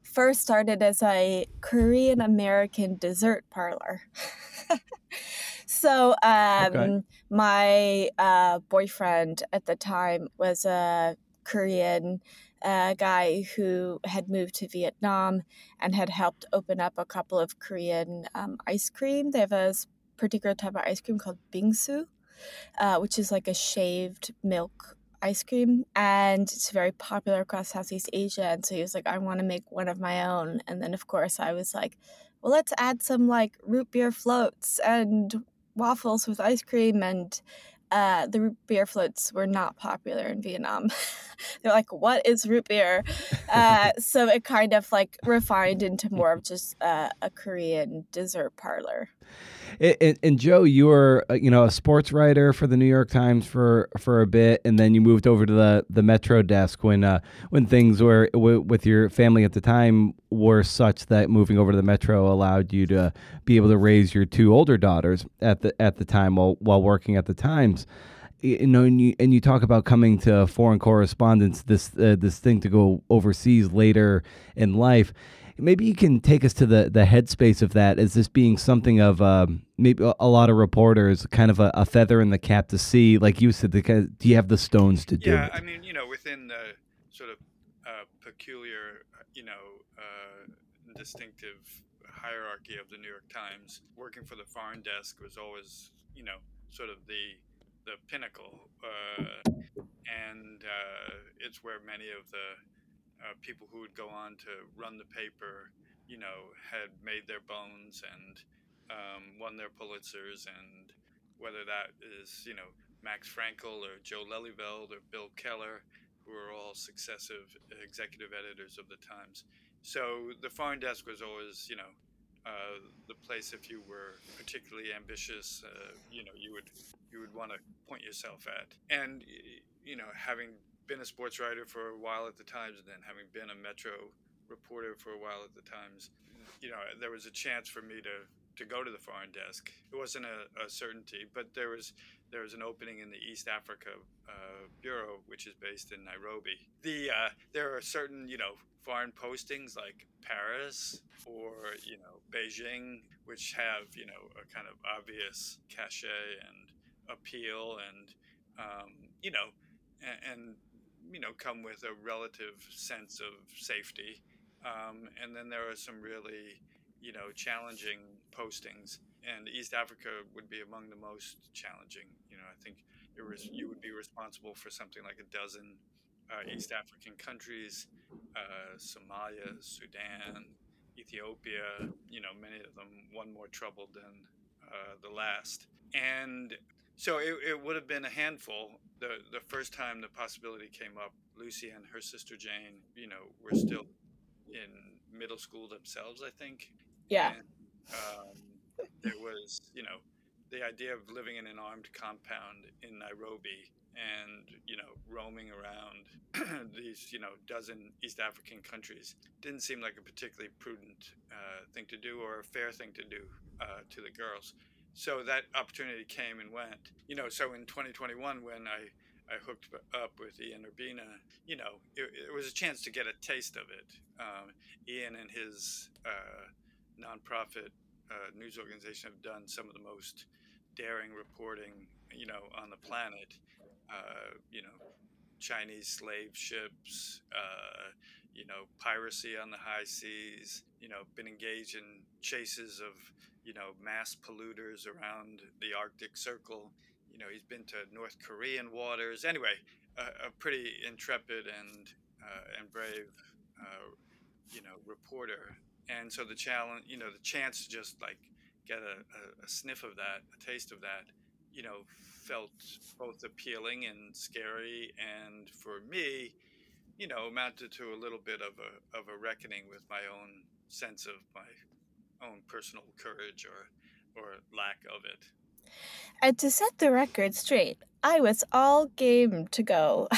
first started as a Korean American dessert parlor. So okay. My boyfriend at the time was a Korean guy who had moved to Vietnam and had helped open up a couple of Korean ice cream. They have a particular type of ice cream called bingsu, which is like a shaved milk ice cream. And it's very popular across Southeast Asia. And so he was like, I want to make one of my own. And then, of course, I was like, well, let's add some like root beer floats and waffles with ice cream. And the root beer floats were not popular in Vietnam. They're like, what is root beer? So it kind of like refined into more of just a Korean dessert parlor. And Joe, you were, you know, a sports writer for the New York Times for a bit, and then you moved over to the Metro desk when things were with your family at the time were such that moving over to the Metro allowed you to be able to raise your two older daughters at the time while working at the Times. You know, and you talk about coming to foreign correspondence, this thing to go overseas later in life. Maybe you can take us to the headspace of that. Is this being something of maybe a lot of reporters, kind of a feather in the cap to see, like you said, do you have the stones to do it? Yeah, I mean, you know, within the sort of peculiar, you know, distinctive hierarchy of the New York Times, working for the foreign desk was always, you know, sort of the pinnacle, and it's where many of the people who would go on to run the paper, you know, had made their bones and won their Pulitzers, and whether that is, you know, Max Frankel or Joe Lelyveld or Bill Keller, who are all successive executive editors of the Times. So the foreign desk was always, you know, the place if you were particularly ambitious, you know, you would want to point yourself at. And, you know, having been a sports writer for a while at the Times and then having been a Metro reporter for a while at the Times, you know, there was a chance for me to go to the foreign desk. It wasn't a certainty, but there was an opening in the East Africa bureau, which is based in Nairobi. There are certain, you know, foreign postings like Paris or, you know, Beijing, which have, you know, a kind of obvious cachet and appeal and, you know, and you know, come with a relative sense of safety. And then there are some really, you know, challenging postings, and East Africa would be among the most challenging. You know, I think you would be responsible for something like a dozen East African countries, Somalia, Sudan, Ethiopia, you know, many of them, one more troubled than the last. And so it would have been a handful. The first time the possibility came up, Lucy and her sister Jane, you know, were still in middle school themselves, I think. Yeah. And, there was, you know, the idea of living in an armed compound in Nairobi and, you know, roaming around these, you know, dozen East African countries didn't seem like a particularly prudent thing to do or a fair thing to do to the girls. So that opportunity came and went. You know, so in 2021, when I hooked up with Ian Urbina, you know, it was a chance to get a taste of it. Ian and his nonprofit news organization have done some of the most daring reporting, you know, on the planet. You know, Chinese slave ships, you know, piracy on the high seas, you know, been engaged in chases of, you know, mass polluters around the Arctic Circle. You know, he's been to North Korean waters. Anyway, a pretty intrepid and brave, you know, reporter. And so the challenge, you know, the chance to just like get a sniff of that, a taste of that, you know, felt both appealing and scary, and for me, you know, amounted to a little bit of a reckoning with my own sense of my own personal courage or lack of it. And to set the record straight, I was all game to go.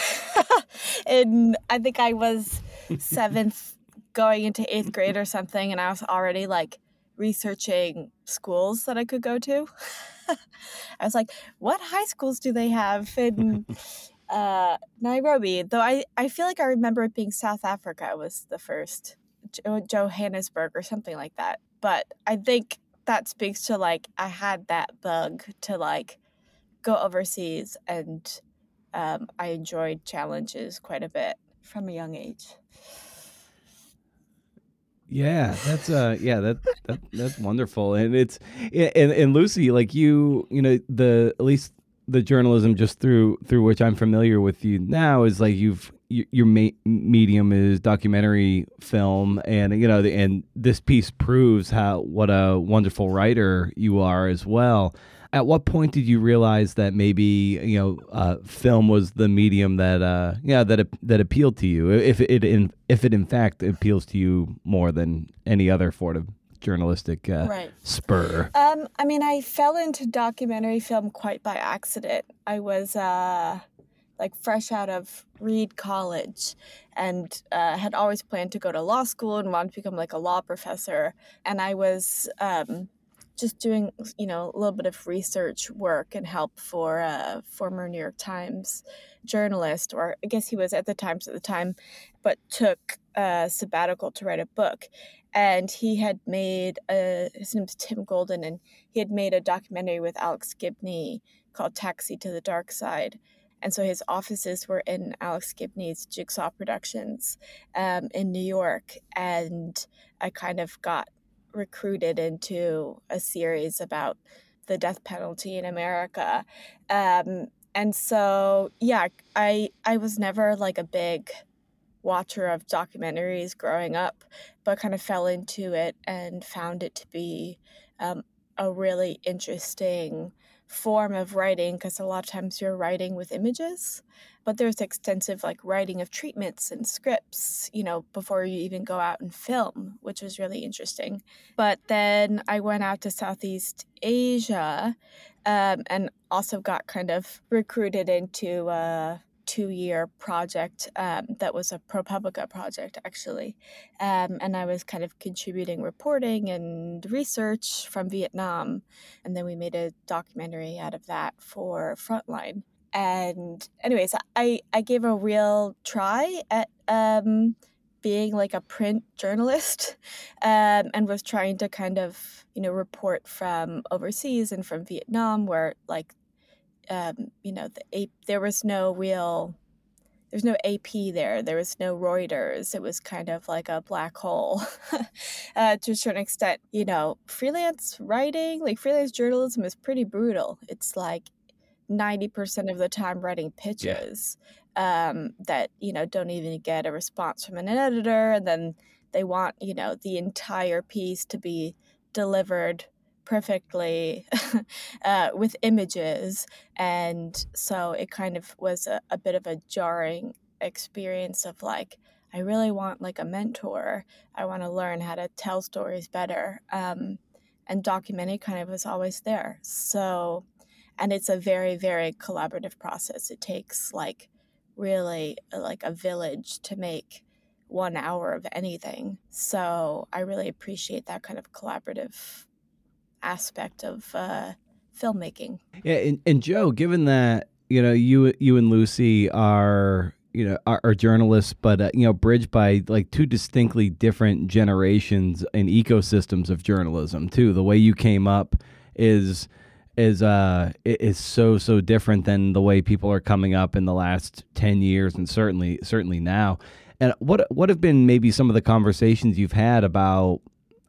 And I think I was seventh going into eighth grade or something, and I was already like researching schools that I could go to. I was like, what high schools do they have in Nairobi? Though I feel like I remember it being South Africa was the first, Johannesburg or something like that. But I think that speaks to like, I had that bug to like go overseas, and I enjoyed challenges quite a bit from a young age. Yeah, that's wonderful. And it's, and Lucy, like you know, at least the journalism just through which I'm familiar with you now is like your medium is documentary film, and, you know, and this piece proves what a wonderful writer you are as well. At what point did you realize that maybe, you know, film was the medium that that appealed to you? If it in fact appeals to you more than any other sort of journalistic spur. I mean, I fell into documentary film quite by accident. I was like fresh out of Reed College, and had always planned to go to law school and wanted to become like a law professor. And I was just doing, you know, a little bit of research work and help for a former New York Times journalist, or I guess he was at the time, but took a sabbatical to write a book. And he had made his name's Tim Golden, and he had made a documentary with Alex Gibney called Taxi to the Dark Side. And so his offices were in Alex Gibney's Jigsaw Productions in New York. And I kind of got recruited into a series about the death penalty in America. And so, yeah, I was never like a big watcher of documentaries growing up, but kind of fell into it and found it to be a really interesting form of writing, because a lot of times you're writing with images, but there's extensive like writing of treatments and scripts, you know, before you even go out and film, which was really interesting. But then I went out to Southeast Asia and also got kind of recruited into a 2-year project that was a ProPublica project, actually. And I was kind of contributing reporting and research from Vietnam. And then we made a documentary out of that for Frontline. And anyways, I gave a real try at being like a print journalist, and was trying to kind of, you know, report from overseas and from Vietnam, where like you know, there's no AP there. There was no Reuters. It was kind of like a black hole to a certain extent. You know, freelance journalism is pretty brutal. It's like 90% of the time writing pitches that, you know, don't even get a response from an editor. And then they want, you know, the entire piece to be delivered perfectly with images. And so it kind of was a bit of a jarring experience of like, I really want like a mentor. I want to learn how to tell stories better. And documentary kind of was always there. So, and it's a very, very collaborative process. It takes like really like a village to make 1 hour of anything. So I really appreciate that kind of collaborative aspect of filmmaking. Yeah. And Joe, given that, you know, you and Lucy are, you know, are journalists, but, you know, bridged by like two distinctly different generations and ecosystems of journalism too. The way you came up is so different than the way people are coming up in the last 10 years and certainly now. And what have been maybe some of the conversations you've had about,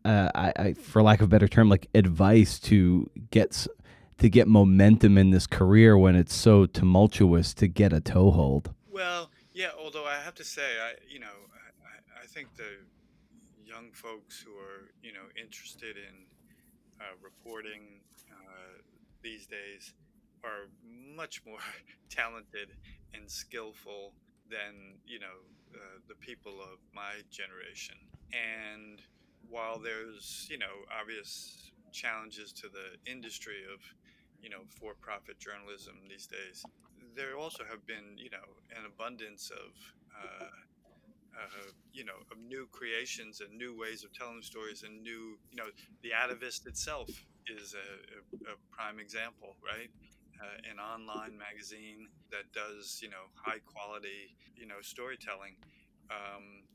I for lack of a better term, like advice to get momentum in this career when it's so tumultuous to get a toehold? Well, yeah, although I have to say, I think the young folks who are, you know, interested in reporting these days are much more talented and skillful than, you know, the people of my generation. And while there's, you know, obvious challenges to the industry of, you know, for-profit journalism these days, there also have been, you know, an abundance of, you know, of new creations and new ways of telling stories and new, you know, the Atavist itself is a prime example, right? An online magazine that does, you know, high quality, you know, storytelling.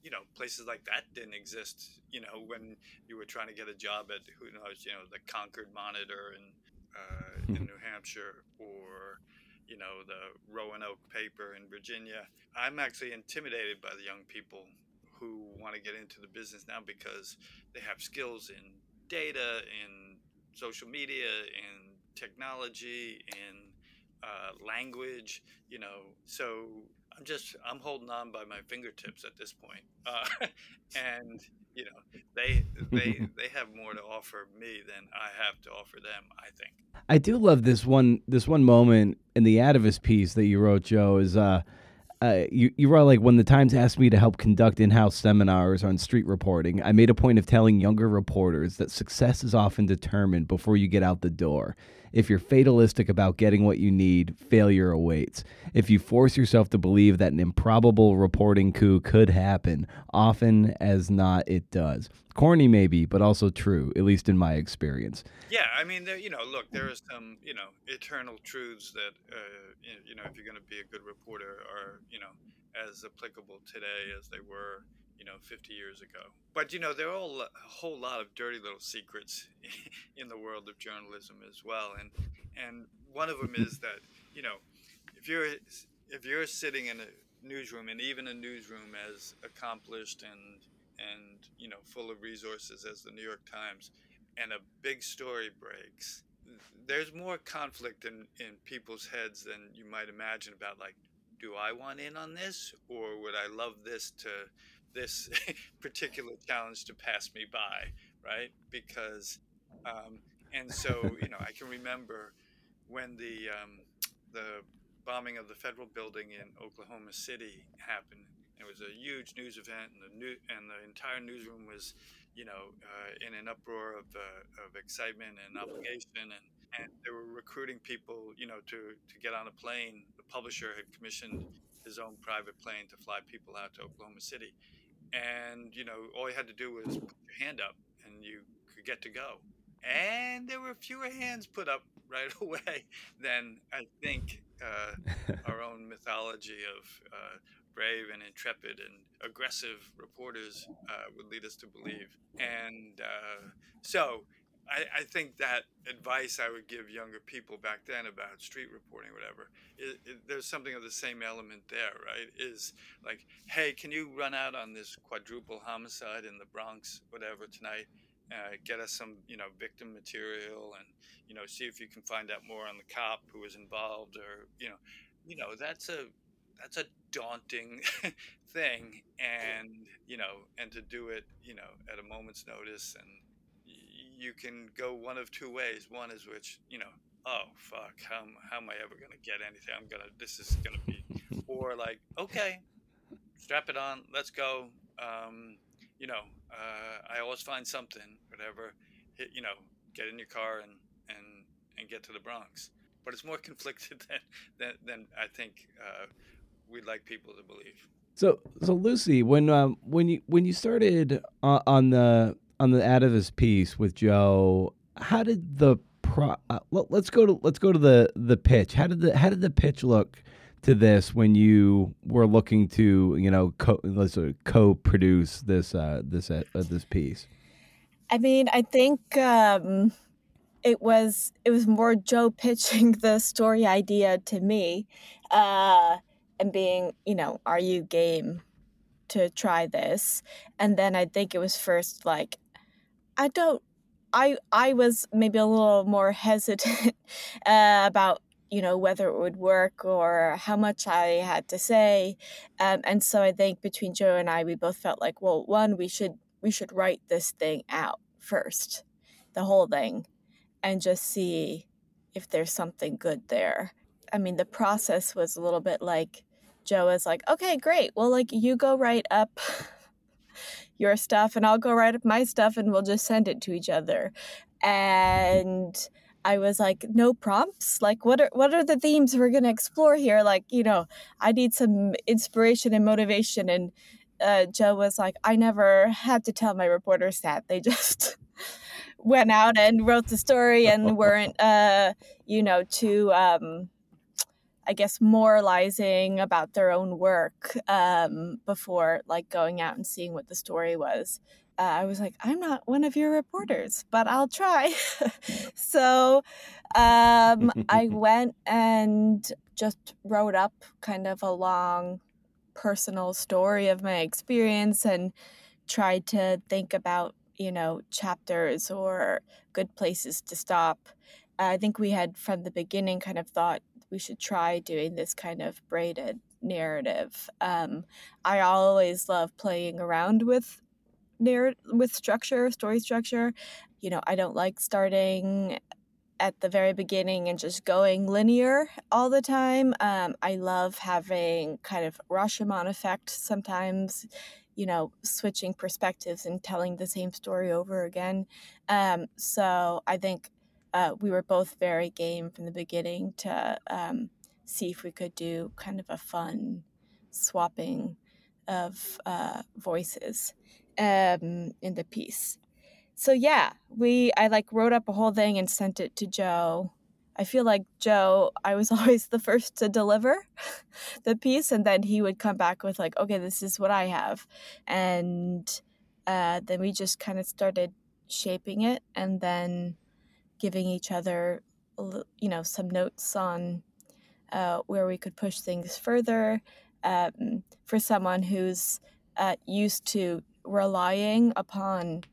You know, places like that didn't exist, you know, when you were trying to get a job at, who knows, you know, the Concord Monitor in New Hampshire, or, you know, the Roanoke paper in Virginia. I'm actually intimidated by the young people who want to get into the business now because they have skills in data, in social media, in technology, in language, you know. So I'm holding on by my fingertips at this point. And, you know, they have more to offer me than I have to offer them, I think. I do love this one moment in the Atavist piece that you wrote, Joe, is you wrote, like, when the Times asked me to help conduct in-house seminars on street reporting, I made a point of telling younger reporters that success is often determined before you get out the door. If you're fatalistic about getting what you need, failure awaits. If you force yourself to believe that an improbable reporting coup could happen, often as not, it does. Corny maybe, but also true, at least in my experience. Yeah, I mean, you know, look, there are some, you know, eternal truths that, you know, if you're going to be a good reporter are, you know, as applicable today as they were, you know, 50 years ago. But, you know, there are a whole lot of dirty little secrets in the world of journalism as well. And one of them is that, you know, if you're sitting in a newsroom, and even a newsroom as accomplished and you know, full of resources as the New York Times, and a big story breaks, there's more conflict in people's heads than you might imagine about, like, do I want in on this, or would I love this particular challenge to pass me by, right? Because, and so, you know, I can remember when the bombing of the Federal Building in Oklahoma City happened. It was a huge news event, and the entire newsroom was, you know, in an uproar of excitement and obligation, and they were recruiting people, you know, to get on a plane. The publisher had commissioned his own private plane to fly people out to Oklahoma City, and, you know, all you had to do was put your hand up, and you could get to go. And there were fewer hands put up right away than I think our own mythology of brave and intrepid and aggressive reporters would lead us to believe. And so I think that advice I would give younger people back then about street reporting or whatever, there's something of the same element there, right? Is like, hey, can you run out on this quadruple homicide in the Bronx, whatever, tonight, get us some, victim material, and, see if you can find out more on the cop who was involved, or, that's a daunting thing. And, and to do it, at a moment's notice, and you can go one of two ways. One is which, oh, fuck, how am I ever going to get anything? This is going to be, or like, okay, strap it on, let's go. I always find something, whatever, get in your car and get to the Bronx. But it's more conflicted than I think we'd like people to believe. So Lucy, when you started on the Atavist piece with Joe, how did the let's go to the pitch. How did the pitch look to this when you were looking to co-produce this piece? I mean, I think it was more Joe pitching the story idea to me, and being, are you game to try this? And then I think it was first like, I was maybe a little more hesitant about, whether it would work or how much I had to say. And so I think between Joe and I, we both felt like, well, one, we should write this thing out first, the whole thing, and just see if there's something good there. I mean, the process was a little bit like, Joe was like, okay, great. Well, like, you go write up your stuff and I'll go write up my stuff and we'll just send it to each other. And I was like, no prompts? Like, what are the themes we're going to explore here? Like, I need some inspiration and motivation. And Joe was like, I never had to tell my reporters that. They just went out and wrote the story and weren't, too, I guess, moralizing about their own work before, like, going out and seeing what the story was. I was like, I'm not one of your reporters, but I'll try. So I went and just wrote up kind of a long personal story of my experience and tried to think about, chapters or good places to stop. I think we had from the beginning kind of thought we should try doing this kind of braided narrative. I always love playing around with structure, story structure. I don't like starting at the very beginning and just going linear all the time. I love having kind of Rashomon effect sometimes, switching perspectives and telling the same story over again. So I think we were both very game from the beginning to see if we could do kind of a fun swapping of voices in the piece. So yeah, I like wrote up a whole thing and sent it to Joe. I feel like Joe, I was always the first to deliver the piece, and then he would come back with like, okay, this is what I have. And then we just kind of started shaping it and then giving each other, some notes on where we could push things further. For someone who's used to relying upon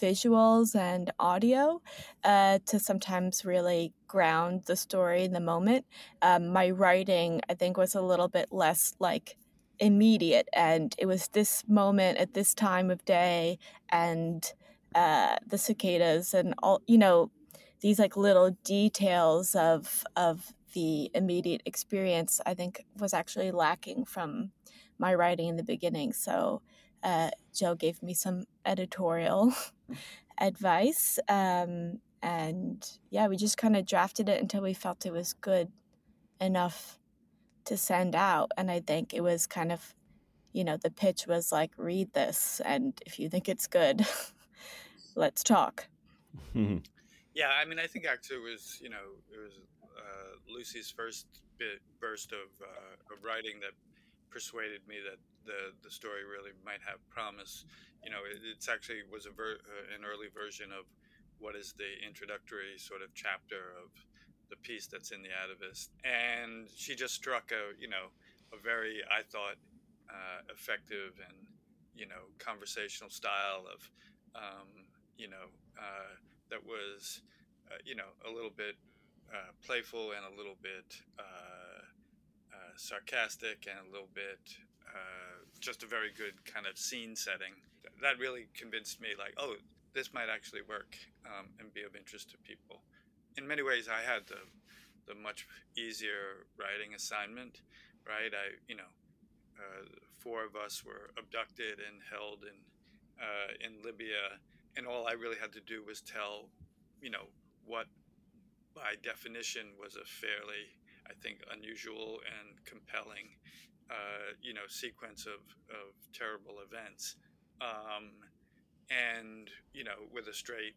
visuals and audio to sometimes really ground the story in the moment. My writing, I think, was a little bit less like immediate, and it was this moment at this time of day and the cicadas and all, these like little details of the immediate experience, I think, was actually lacking from my writing in the beginning. So Joe gave me some editorial advice. And yeah, we just kind of drafted it until we felt it was good enough to send out. And I think it was kind of, the pitch was like, read this. And if you think it's good, let's talk. Yeah. I mean, I think actually it was Lucy's first burst of writing that persuaded me that the story really might have promise. It's actually was an early version of what is the introductory sort of chapter of the piece that's in the Atavist, and she just struck a very, I thought, effective and conversational style of that was, a little bit playful and a little bit sarcastic and a little bit just a very good kind of scene setting. That really convinced me, like, oh, this might actually work and be of interest to people. In many ways, I had the much easier writing assignment, right? Four of us were abducted and held in Libya, and all I really had to do was tell, what by definition was a fairly, I think, unusual and compelling, sequence of terrible events. With a straight,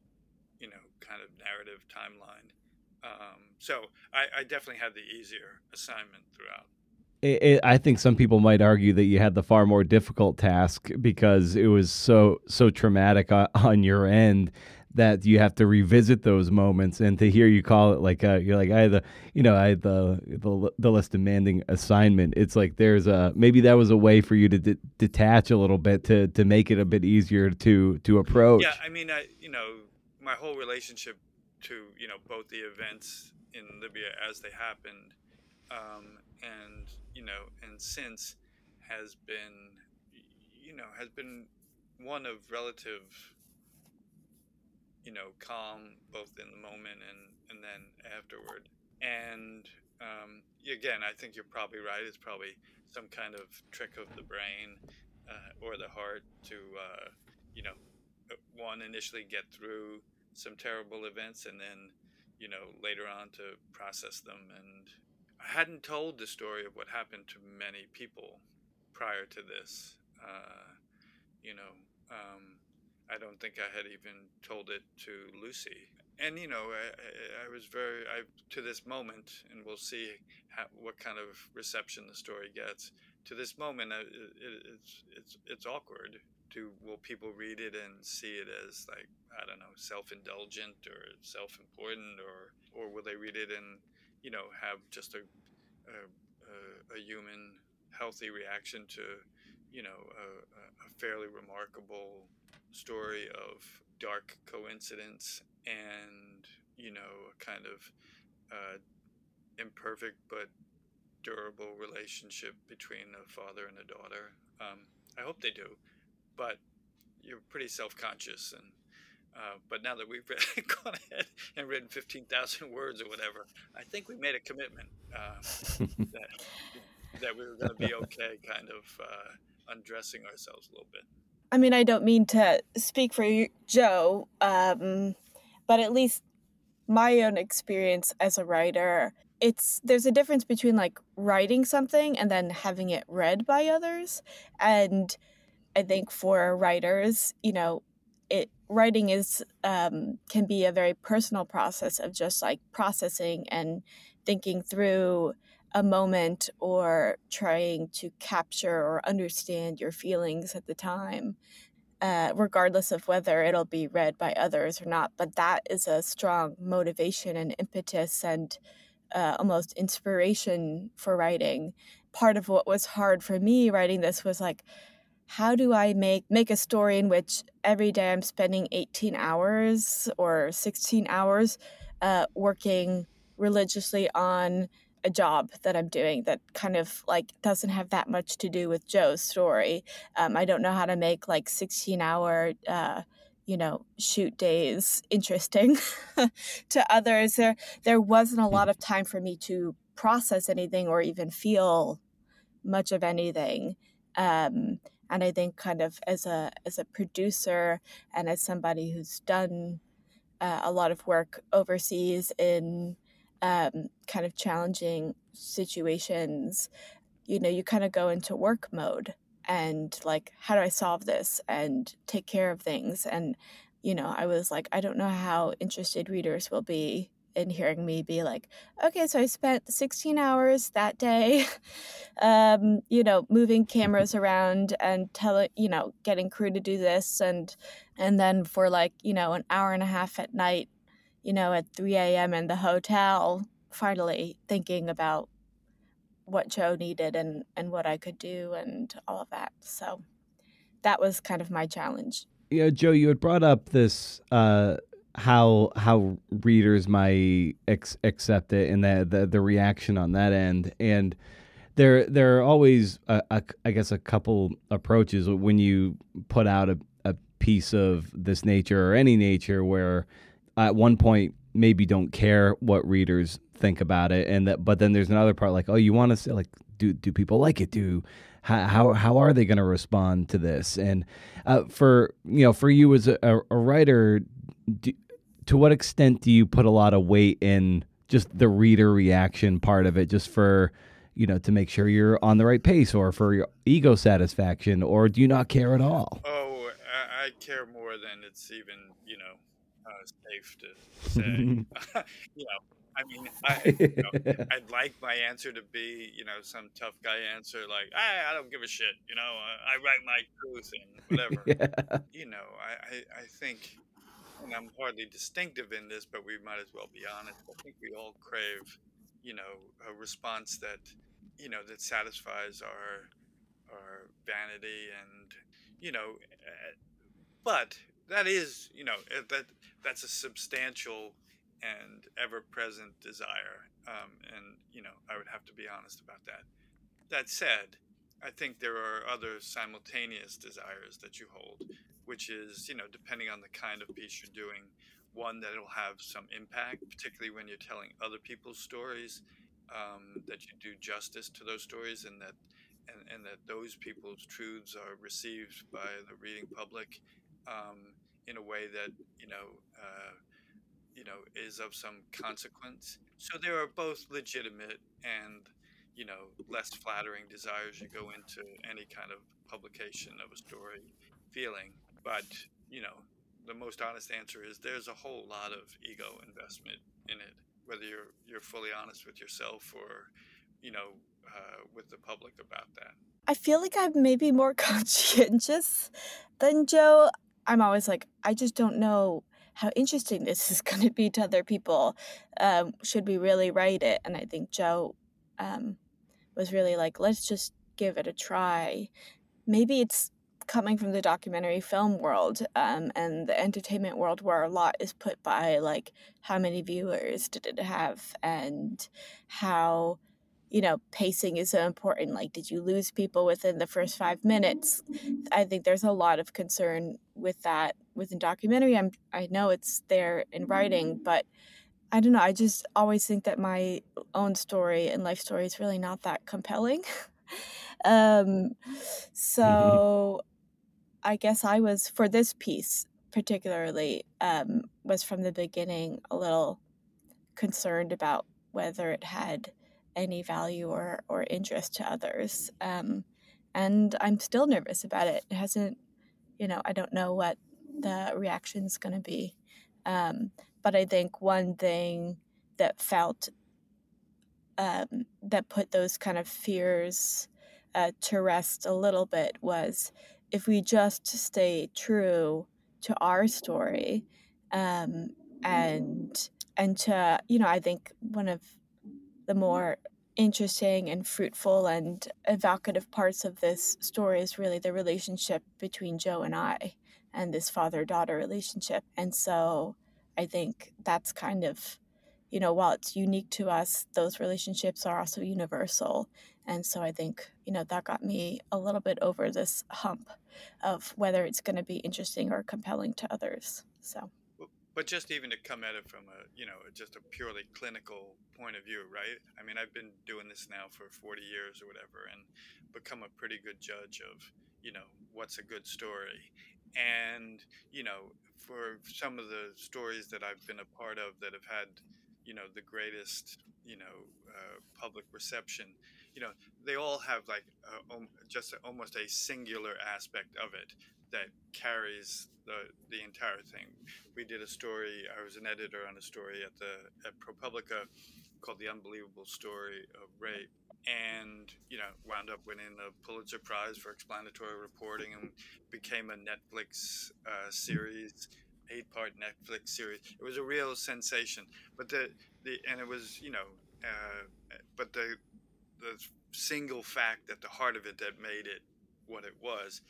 kind of narrative timeline. So I definitely had the easier assignment throughout. I think some people might argue that you had the far more difficult task because it was so traumatic on your end that you have to revisit those moments. And to hear you call it like you're like I had the less demanding assignment. It's like there's maybe that was a way for you to detach a little bit to make it a bit easier to approach. Yeah, I mean, my whole relationship to both the events in Libya as they happened. And since has been one of relative, calm, both in the moment and then afterward. And again, I think you're probably right. It's probably some kind of trick of the brain or the heart to, one, initially get through some terrible events and then, later on to process them. And I hadn't told the story of what happened to many people prior to this. I don't think I had even told it to Lucy. And, I was to this moment, and we'll see what kind of reception the story gets. To this moment, it's awkward. Will people read it and see it as, like, I don't know, self-indulgent or self-important, or will they read it and have just a human, healthy reaction to, a fairly remarkable story of dark coincidence and, a kind of imperfect but durable relationship between a father and a daughter. I hope they do, but you're pretty self-conscious and. But now that we've gone ahead and written 15,000 words or whatever, I think we made a commitment that we were going to be okay, kind of undressing ourselves a little bit. I mean, I don't mean to speak for you, Joe, but at least my own experience as a writer, there's a difference between like writing something and then having it read by others. And I think for writers, writing is can be a very personal process of just like processing and thinking through a moment or trying to capture or understand your feelings at the time, regardless of whether it'll be read by others or not. But that is a strong motivation and impetus and almost inspiration for writing. Part of what was hard for me writing this was like, how do I make a story in which every day I'm spending 18 hours or 16 hours working religiously on a job that I'm doing that kind of like doesn't have that much to do with Joe's story. I don't know how to make like 16-hour, shoot days interesting to others. There wasn't a lot of time for me to process anything or even feel much of anything. And I think kind of as a producer and as somebody who's done a lot of work overseas in kind of challenging situations, you kind of go into work mode and like, how do I solve this and take care of things? And, I was like, I don't know how interested readers will be in hearing me be like, okay, so I spent 16 hours that day, moving cameras around and getting crew to do this. And then for like, an hour and a half at night, at 3 a.m. in the hotel, finally thinking about what Joe needed and what I could do and all of that. So that was kind of my challenge. you know, Joe, you had brought up this how readers might accept it and the reaction on that end, and there are always I guess a couple approaches when you put out a piece of this nature or any nature where at one point maybe don't care what readers think about it, and that, but then there's another part like, oh, you want to say like, do people like it? How are they going to respond to this? And for you as a writer, to what extent do you put a lot of weight in just the reader reaction part of it, just for, you know, to make sure you're on the right pace, or for your ego satisfaction, or do you not care at all? Oh, I care more than it's even, you know, safe to say. You know, I mean, I'd like my answer to be, you know, some tough guy answer like, I don't give a shit, you know, I write my truth and whatever. Yeah. You know, I think, and I'm hardly distinctive in this, but we might as well be honest. I think we all crave, you know, a response that, you know, that satisfies our vanity and, you know, but that is, you know, that's a substantial and ever-present desire, and you know, I would have to be honest about that. That said, I think there are other simultaneous desires that you hold, which is, you know, depending on the kind of piece you're doing, one that it'll have some impact, particularly when you're telling other people's stories, that you do justice to those stories, and that and that those people's truths are received by the reading public in a way that, you know, you know, is of some consequence. So there are both legitimate and, you know, less flattering desires you go into any kind of publication of a story feeling. But, you know, the most honest answer is there's a whole lot of ego investment in it, whether you're fully honest with yourself or, you know, with the public about that. I feel like I'm maybe more conscientious than Joe. I'm always like, I just don't know how interesting this is going to be to other people. Should we really write it? And I think Joe was really like, let's just give it a try. Maybe it's coming from the documentary film world and the entertainment world, where a lot is put by like, how many viewers did it have, and how, you know, pacing is so important. Like, did you lose people within the first 5 minutes? I think there's a lot of concern with that within documentary. I know it's there in writing, but I don't know. I just always think that my own story and life story is really not that compelling. So I guess I was, for this piece particularly, was from the beginning a little concerned about whether it had any value or interest to others. And I'm still nervous about it. It hasn't, you know, I don't know what the reaction's going to be. But I think one thing that felt, that put those kind of fears to rest a little bit was, if we just stay true to our story, and to, you know, I think one of the more interesting and fruitful and evocative parts of this story is really the relationship between Joe and I, and this father-daughter relationship. And so I think that's kind of, you know, while it's unique to us, those relationships are also universal. And so I think, you know, that got me a little bit over this hump of whether it's going to be interesting or compelling to others. So. But just even to come at it from a, you know, just a purely clinical point of view, right? I mean, I've been doing this now for 40 years or whatever, and become a pretty good judge of, you know, what's a good story. And, you know, for some of the stories that I've been a part of that have had, you know, the greatest, you know, public reception, you know, they all have like just almost a singular aspect of it that carries the entire thing. We did a story, I was an editor on a story at ProPublica called The Unbelievable Story of Rape, and, you know, wound up winning the Pulitzer Prize for explanatory reporting, and became a Netflix series, 8-part Netflix series. It was a real sensation, but and it was, you know, but the single fact at the heart of it that made it what it was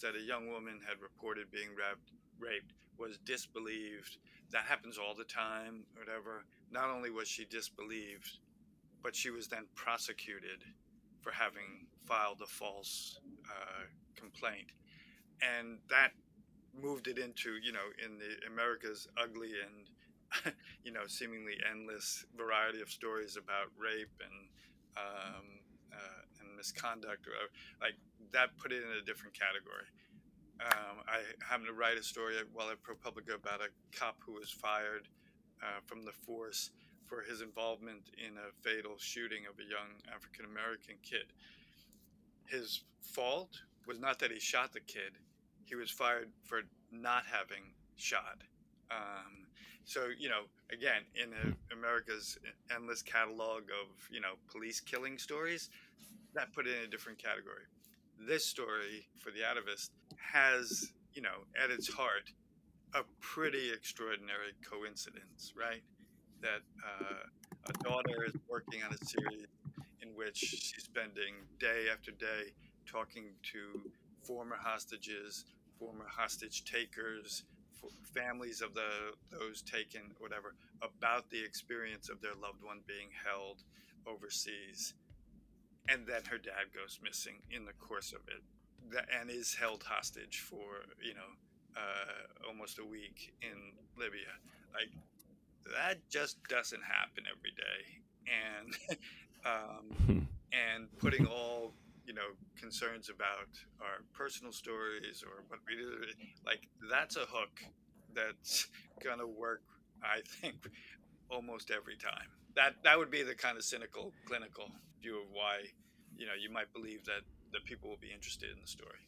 that a young woman had reported being raped, was disbelieved. That happens all the time, whatever. Not only was she disbelieved, but she was then prosecuted for having filed a false complaint. And that moved it into, you know, in the America's ugly and, you know, seemingly endless variety of stories about rape and misconduct, or like that put it in a different category. I happened to write a story while at ProPublica about a cop who was fired from the force for his involvement in a fatal shooting of a young African-American kid. His fault was not that he shot the kid. He was fired for not having shot. So, you know, again, in America's endless catalog of, you know, police killing stories, that put it in a different category. This story for the Atavist has, you know, at its heart, a pretty extraordinary coincidence, right? That a daughter is working on a series in which she's spending day after day talking to former hostages, former hostage takers, families of those taken, whatever, about the experience of their loved one being held overseas. And then her dad goes missing in the course of it and is held hostage for, you know, almost a week in Libya. Like, that just doesn't happen every day. And and putting all, you know, concerns about our personal stories or what we do, like, that's a hook that's gonna work, I think, almost every time. That would be the kind of cynical, clinical view of why, you know, you might believe that the people will be interested in the story.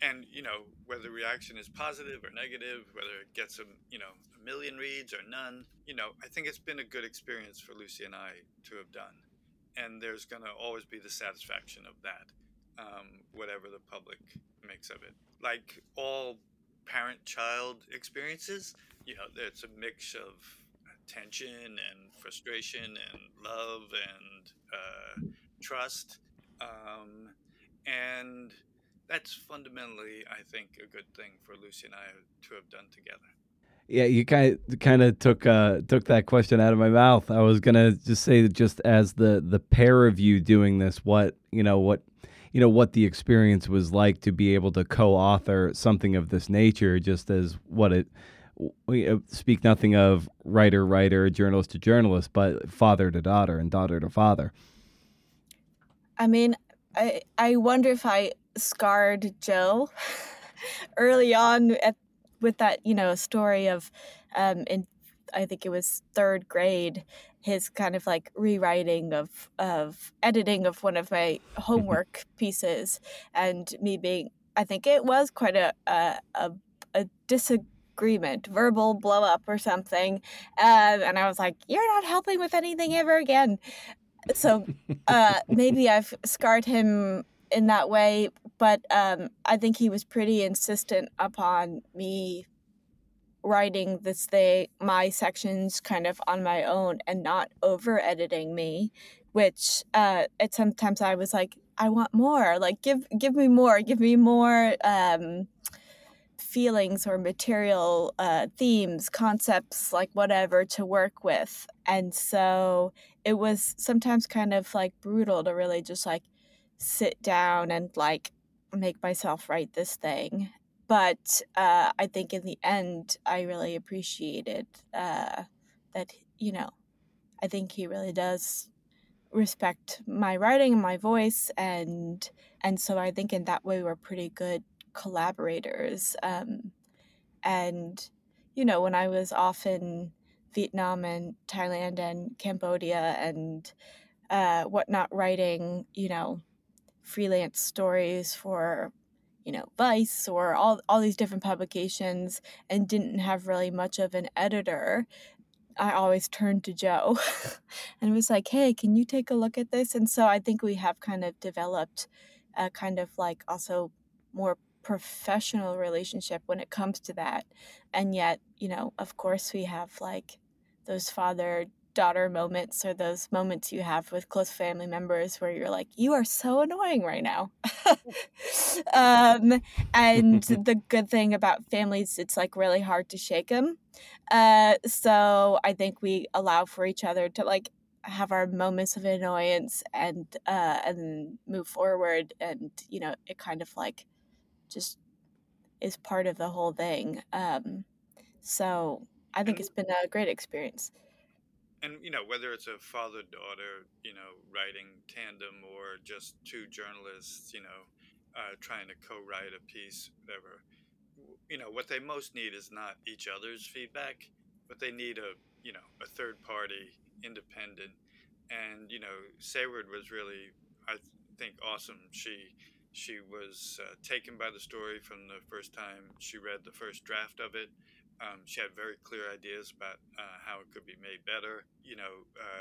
And, you know, whether the reaction is positive or negative, whether it gets, you know, 1 million reads or none, you know, I think it's been a good experience for Lucy and I to have done. And there's going to always be the satisfaction of that, whatever the public makes of it. Like all parent-child experiences, you know, it's a mix of tension and frustration and love and trust. And that's fundamentally, I think, a good thing for Lucy and I to have done together. Yeah, you kind of took that question out of my mouth. I was gonna just say that just as the pair of you doing this, what the experience was like to be able to co-author something of this nature, just as what it speak nothing of writer, journalist to journalist, but father to daughter and daughter to father. I mean, I wonder if I scarred Joe early on with that, you know, story of, in I think it was third grade, his kind of like rewriting of editing of one of my homework pieces, and me being, I think it was quite a disagreement, verbal blow up or something, and I was like, "You're not helping with anything ever again." So maybe I've scarred him in that way, but I think he was pretty insistent upon me writing this thing, my sections kind of on my own and not over editing me, which at sometimes I was like, I want more, like give me more feelings or material, themes, concepts, like whatever to work with. And so it was sometimes kind of like brutal to really just like sit down and like make myself write this thing, but I think in the end I really appreciated that, you know, I think he really does respect my writing and my voice, and so I think in that way we're pretty good collaborators. And you know, when I was off in Vietnam and Thailand and Cambodia and whatnot writing, you know, freelance stories for, you know, Vice or all these different publications, and didn't have really much of an editor, I always turned to Joe and was like, hey, can you take a look at this? And so I think we have kind of developed a kind of like also more professional relationship when it comes to that. And yet, you know, of course we have like those father daughter moments or those moments you have with close family members where you're like, you are so annoying right now. And the good thing about families, it's like really hard to shake them. So I think we allow for each other to like have our moments of annoyance and move forward. And, you know, it kind of like just is part of the whole thing. So I think it's been a great experience. And, you know, whether it's a father-daughter, you know, writing tandem or just two journalists, you know, trying to co-write a piece, whatever, you know, what they most need is not each other's feedback, but they need a, you know, a third party, independent. And, you know, Sayward was really, I think, awesome. She was taken by the story from the first time she read the first draft of it. She had very clear ideas about how it could be made better. You know,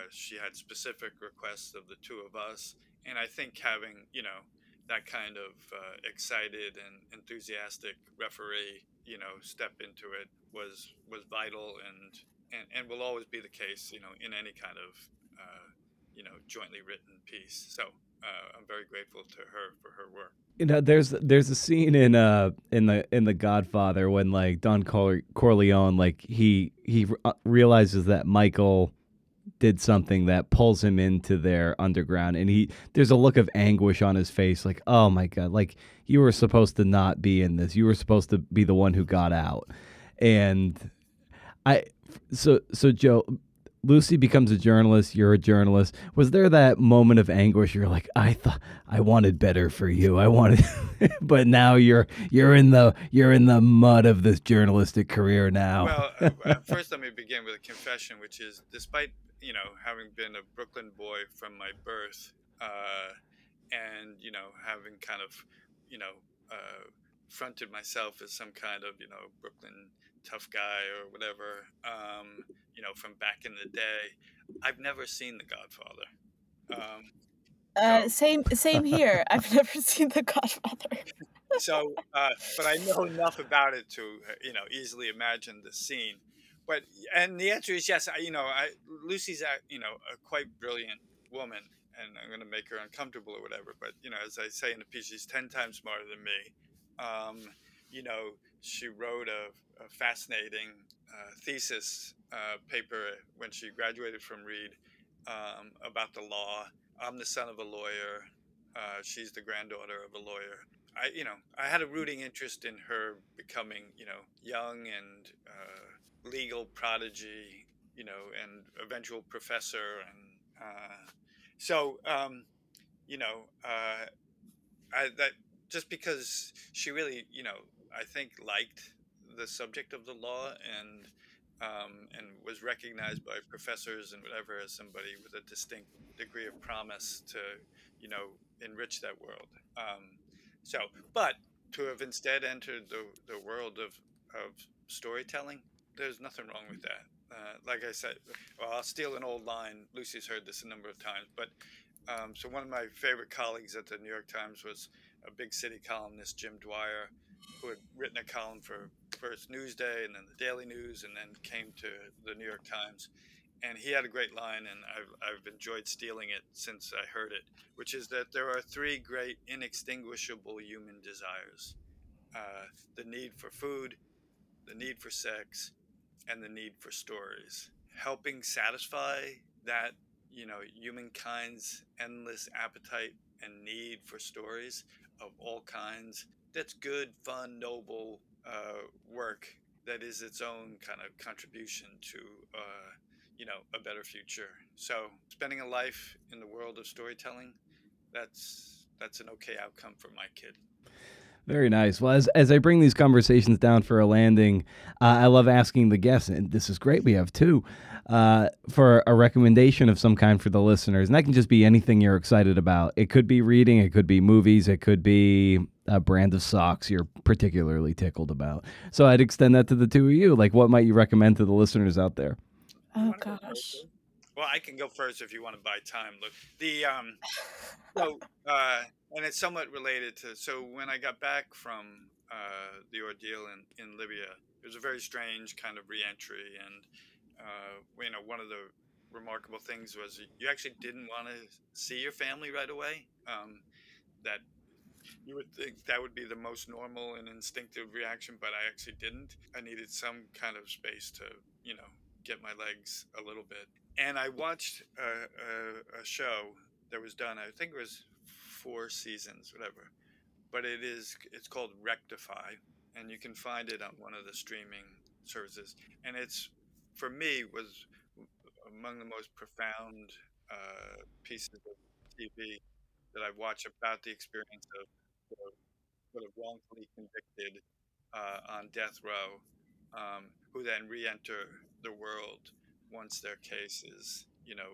she had specific requests of the two of us. And I think having, you know, that kind of excited and enthusiastic referee, you know, step into it was vital and will always be the case, you know, in any kind of, you know, jointly written piece. So I'm very grateful to her for her work. You know, there's a scene in the Godfather when like Don Corleone, like he realizes that Michael did something that pulls him into their underground, and there's a look of anguish on his face, like, oh my God, like you were supposed to not be in this. You were supposed to be the one who got out. And so Joe, Lucy becomes a journalist. You're a journalist. Was there that moment of anguish? You're like, I thought I wanted better for you. But now you're in the mud of this journalistic career now. Well, first let me begin with a confession, which is, despite you know having been a Brooklyn boy from my birth, and you know having kind of you know fronted myself as some kind of you know Brooklyn tough guy or whatever, you know, from back in the day, I've never seen The Godfather. No. Same here. I've never seen The Godfather. So, but I know enough about it to, you know, easily imagine the scene. But, and the answer is yes, Lucy's, you know, a quite brilliant woman, and I'm going to make her uncomfortable or whatever. But, you know, as I say in the piece, she's 10 times smarter than me. You know, she wrote a fascinating thesis paper when she graduated from Reed about the law. I'm the son of a lawyer. She's the granddaughter of a lawyer. I had a rooting interest in her becoming, you know, young and legal prodigy, you know, and eventual professor. And just because she really, you know, I think liked the subject of the law and was recognized by professors and whatever as somebody with a distinct degree of promise to, you know, enrich that world. But to have instead entered the world of storytelling, there's nothing wrong with that. Like I said, well, I'll steal an old line. Lucy's heard this a number of times, but so one of my favorite colleagues at the New York Times was a big city columnist, Jim Dwyer, who had written a column for first Newsday and then the Daily News and then came to the New York Times. And he had a great line, and I've enjoyed stealing it since I heard it, which is that there are three great inextinguishable human desires, the need for food, the need for sex, and the need for stories. Helping satisfy that, you know, humankind's endless appetite and need for stories of all kinds, that's good, fun, noble work that is its own kind of contribution to, you know, a better future. So spending a life in the world of storytelling, that's an okay outcome for my kid. Very nice. Well, as I bring these conversations down for a landing, I love asking the guests, and this is great, we have two, for a recommendation of some kind for the listeners. And that can just be anything you're excited about. It could be reading, it could be movies, it could be a brand of socks you're particularly tickled about. So I'd extend that to the two of you. Like, what might you recommend to the listeners out there? Oh, gosh. Well, I can go first if you want to buy time. Look, and it's somewhat related to, so when I got back from the ordeal in Libya, it was a very strange kind of reentry. And, you know, one of the remarkable things was you actually didn't want to see your family right away. That you would think that would be the most normal and instinctive reaction, but I actually didn't. I needed some kind of space to, you know, get my legs a little bit. And I watched a show that was done, I think it was 4 seasons, whatever. But it's called Rectify, and you can find it on one of the streaming services. And it's, for me, was among the most profound pieces of TV that I've watched about the experience of sort of wrongfully convicted on death row, who then re-enter the world once their case is, you know,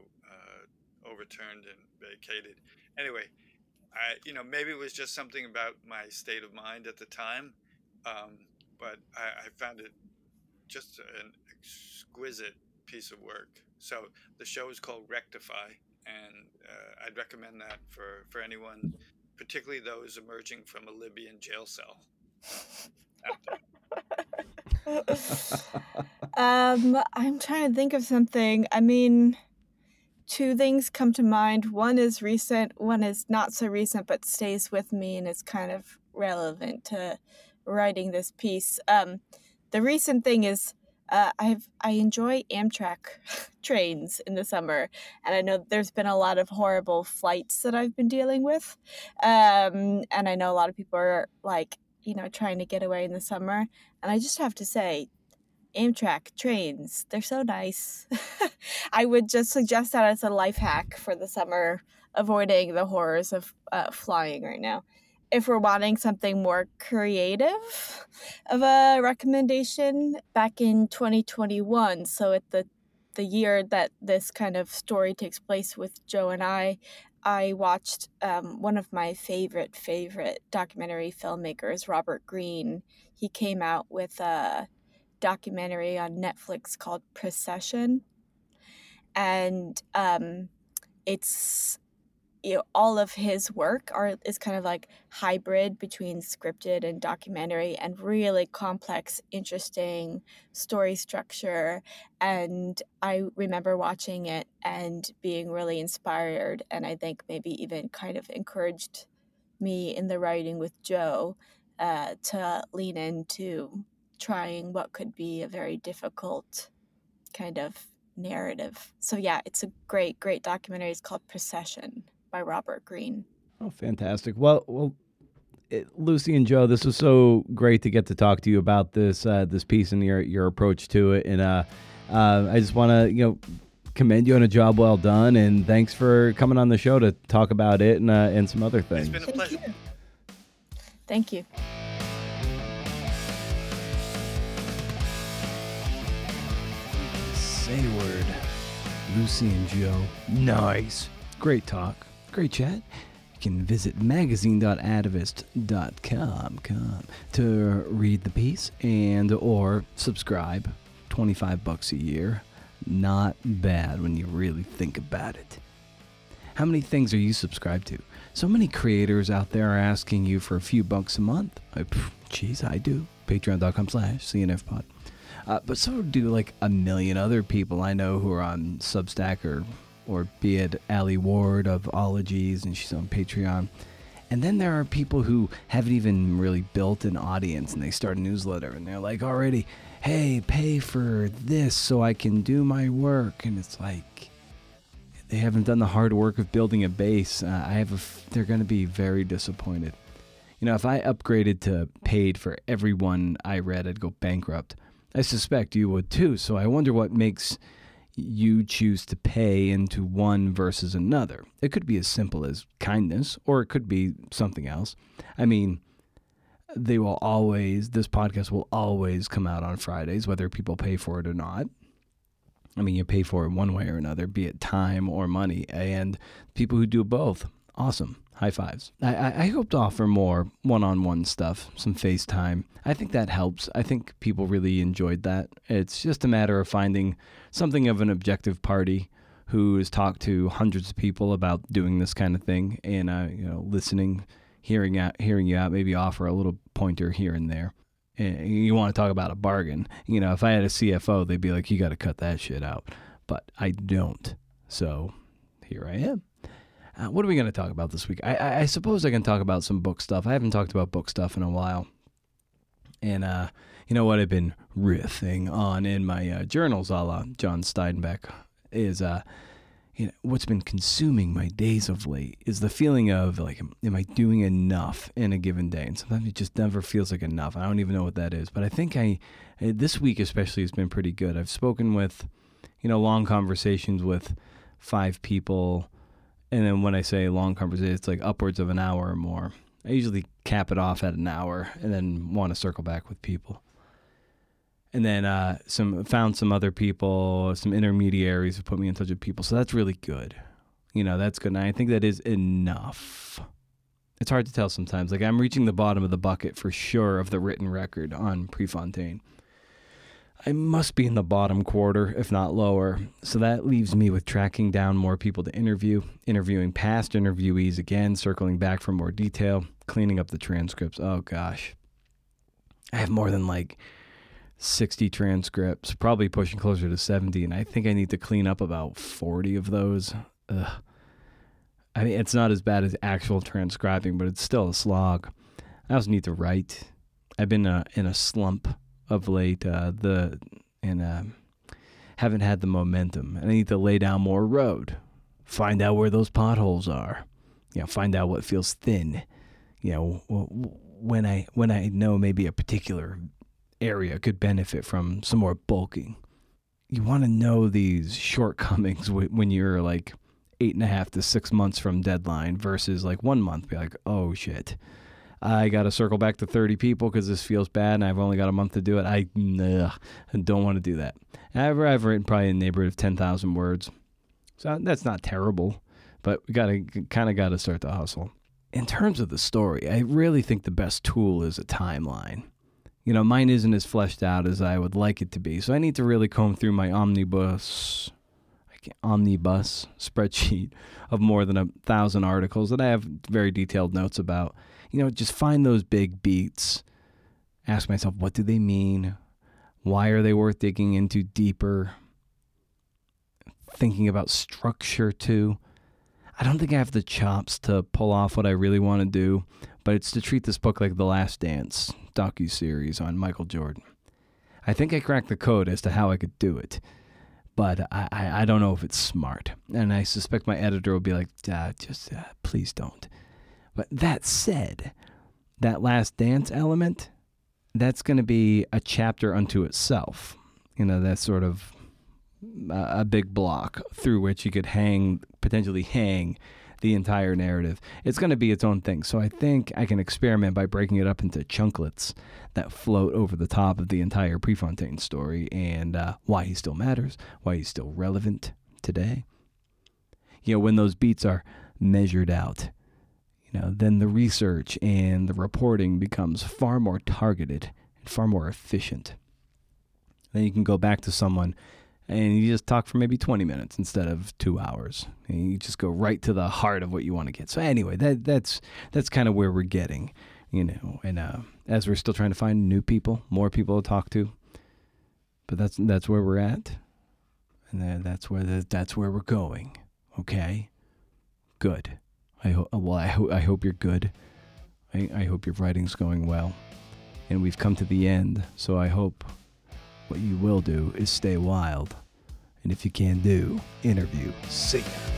overturned and vacated. Anyway, maybe it was just something about my state of mind at the time, but I found it just an exquisite piece of work. So the show is called Rectify, and I'd recommend that for anyone, particularly those emerging from a Libyan jail cell. I'm trying to think of something. I mean, 2 things come to mind. One is recent, one is not so recent, but stays with me and is kind of relevant to writing this piece. The recent thing is I enjoy Amtrak trains in the summer, and I know there's been a lot of horrible flights that I've been dealing with, and I know a lot of people are like, you know, trying to get away in the summer, and I just have to say, Amtrak trains, they're so nice. I would just suggest that as a life hack for the summer, avoiding the horrors of flying right now. If we're wanting something more creative of a recommendation, back in 2021, so at the year that this kind of story takes place with Joe and I watched one of my favorite documentary filmmakers, Robert Greene. He came out with a documentary on Netflix called Procession, and it's, you know, all of his work is kind of like hybrid between scripted and documentary, and really complex, interesting story structure. And I remember watching it and being really inspired, and I think maybe even kind of encouraged me in the writing with Joe to lean into trying what could be a very difficult kind of narrative. So yeah, it's a great documentary. It's called Procession by Robert Greene. Oh, fantastic. Well, Lucy and Joe, this was so great to get to talk to you about this this piece and your approach to it. And I just want to, you know, commend you on a job well done, and thanks for coming on the show to talk about it and some other things. It's been a pleasure. Thank you. Sayward, Lucy and Joe, nice. Great talk. Great chat. You can visit magazine.atavist.com to read the piece and or subscribe. $25 a year. Not bad when you really think about it. How many things are you subscribed to? So many creators out there are asking you for a few bucks a month. I do. Patreon.com/CNFPod. But so do like a million other people I know who are on Substack or be it Allie Ward of Ologies, and she's on Patreon. And then there are people who haven't even really built an audience, and they start a newsletter, and they're like already, hey, pay for this so I can do my work. And it's like, they haven't done the hard work of building a base. They're going to be very disappointed. You know, if I upgraded to paid for everyone I read, I'd go bankrupt. I suspect you would too, so I wonder what makes you choose to pay into one versus another. It could be as simple as kindness, or it could be something else. I mean, this podcast will always come out on Fridays, whether people pay for it or not. I mean, you pay for it one way or another, be it time or money, and people who do both, awesome. High fives. I hope to offer more one-on-one stuff, some FaceTime. I think that helps. I think people really enjoyed that. It's just a matter of finding something of an objective party who has talked to hundreds of people about doing this kind of thing and listening, hearing you out, maybe offer a little pointer here and there. And you want to talk about a bargain. You know, if I had a CFO, they'd be like, you got to cut that shit out. but I don't. So here I am. What are we going to talk about this week? I suppose I can talk about some book stuff. I haven't talked about book stuff in a while. And you know what I've been riffing on in my journals a la John Steinbeck is, you know, what's been consuming my days of late is the feeling of, like, am I doing enough in a given day? And sometimes it just never feels like enough. I don't even know what that is. But I think this week especially has been pretty good. I've spoken with, you know, long conversations with 5 people. And then when I say long conversation, it's like upwards of an hour or more. I usually cap it off at an hour and then want to circle back with people. And then found some other people, some intermediaries who put me in touch with people. So that's really good. You know, that's good. And I think that is enough. It's hard to tell sometimes. Like, I'm reaching the bottom of the bucket for sure of the written record on Prefontaine. I must be in the bottom quarter, if not lower. So that leaves me with tracking down more people to interview, interviewing past interviewees again, circling back for more detail, cleaning up the transcripts. Oh, gosh. I have more than, like, 60 transcripts, probably pushing closer to 70, and I think I need to clean up about 40 of those. Ugh. I mean, it's not as bad as actual transcribing, but it's still a slog. I also need to write. I've been in a slump of late, haven't had the momentum. And I need to lay down more road, find out where those potholes are, you know, find out what feels thin, you know, when I know maybe a particular area could benefit from some more bulking. You want to know these shortcomings when you're like 8.5 to 6 months from deadline versus like 1 month. Be like, oh shit, I got to circle back to 30 people because this feels bad and I've only got a month to do it. I don't want to do that. I've written probably in the neighborhood of 10,000 words. So that's not terrible, but we got to start the hustle. In terms of the story, I really think the best tool is a timeline. You know, mine isn't as fleshed out as I would like it to be. So I need to really comb through my omnibus spreadsheet of more than 1,000 articles that I have very detailed notes about. You know, just find those big beats. Ask myself, what do they mean? Why are they worth digging into deeper? Thinking about structure, too. I don't think I have the chops to pull off what I really want to do, but it's to treat this book like the Last Dance docuseries on Michael Jordan. I think I cracked the code as to how I could do it, but I don't know if it's smart. And I suspect my editor will be like, please don't. But that said, that Last Dance element, that's going to be a chapter unto itself. You know, that's sort of a big block through which you could potentially hang the entire narrative. It's going to be its own thing. So I think I can experiment by breaking it up into chunklets that float over the top of the entire Prefontaine story and why he still matters, why he's still relevant today. You know, when those beats are measured out, you know, then the research and the reporting becomes far more targeted and far more efficient. Then you can go back to someone and you just talk for maybe 20 minutes instead of 2 hours. And you just go right to the heart of what you want to get. So anyway, that's kind of where we're getting, you know, and as we're still trying to find new people, more people to talk to. But that's where we're at. And then that's where we're going. Okay? Good. I hope you're good. I hope your writing's going well. And we've come to the end, so I hope what you will do is stay wild. And if you can do, interview. See ya.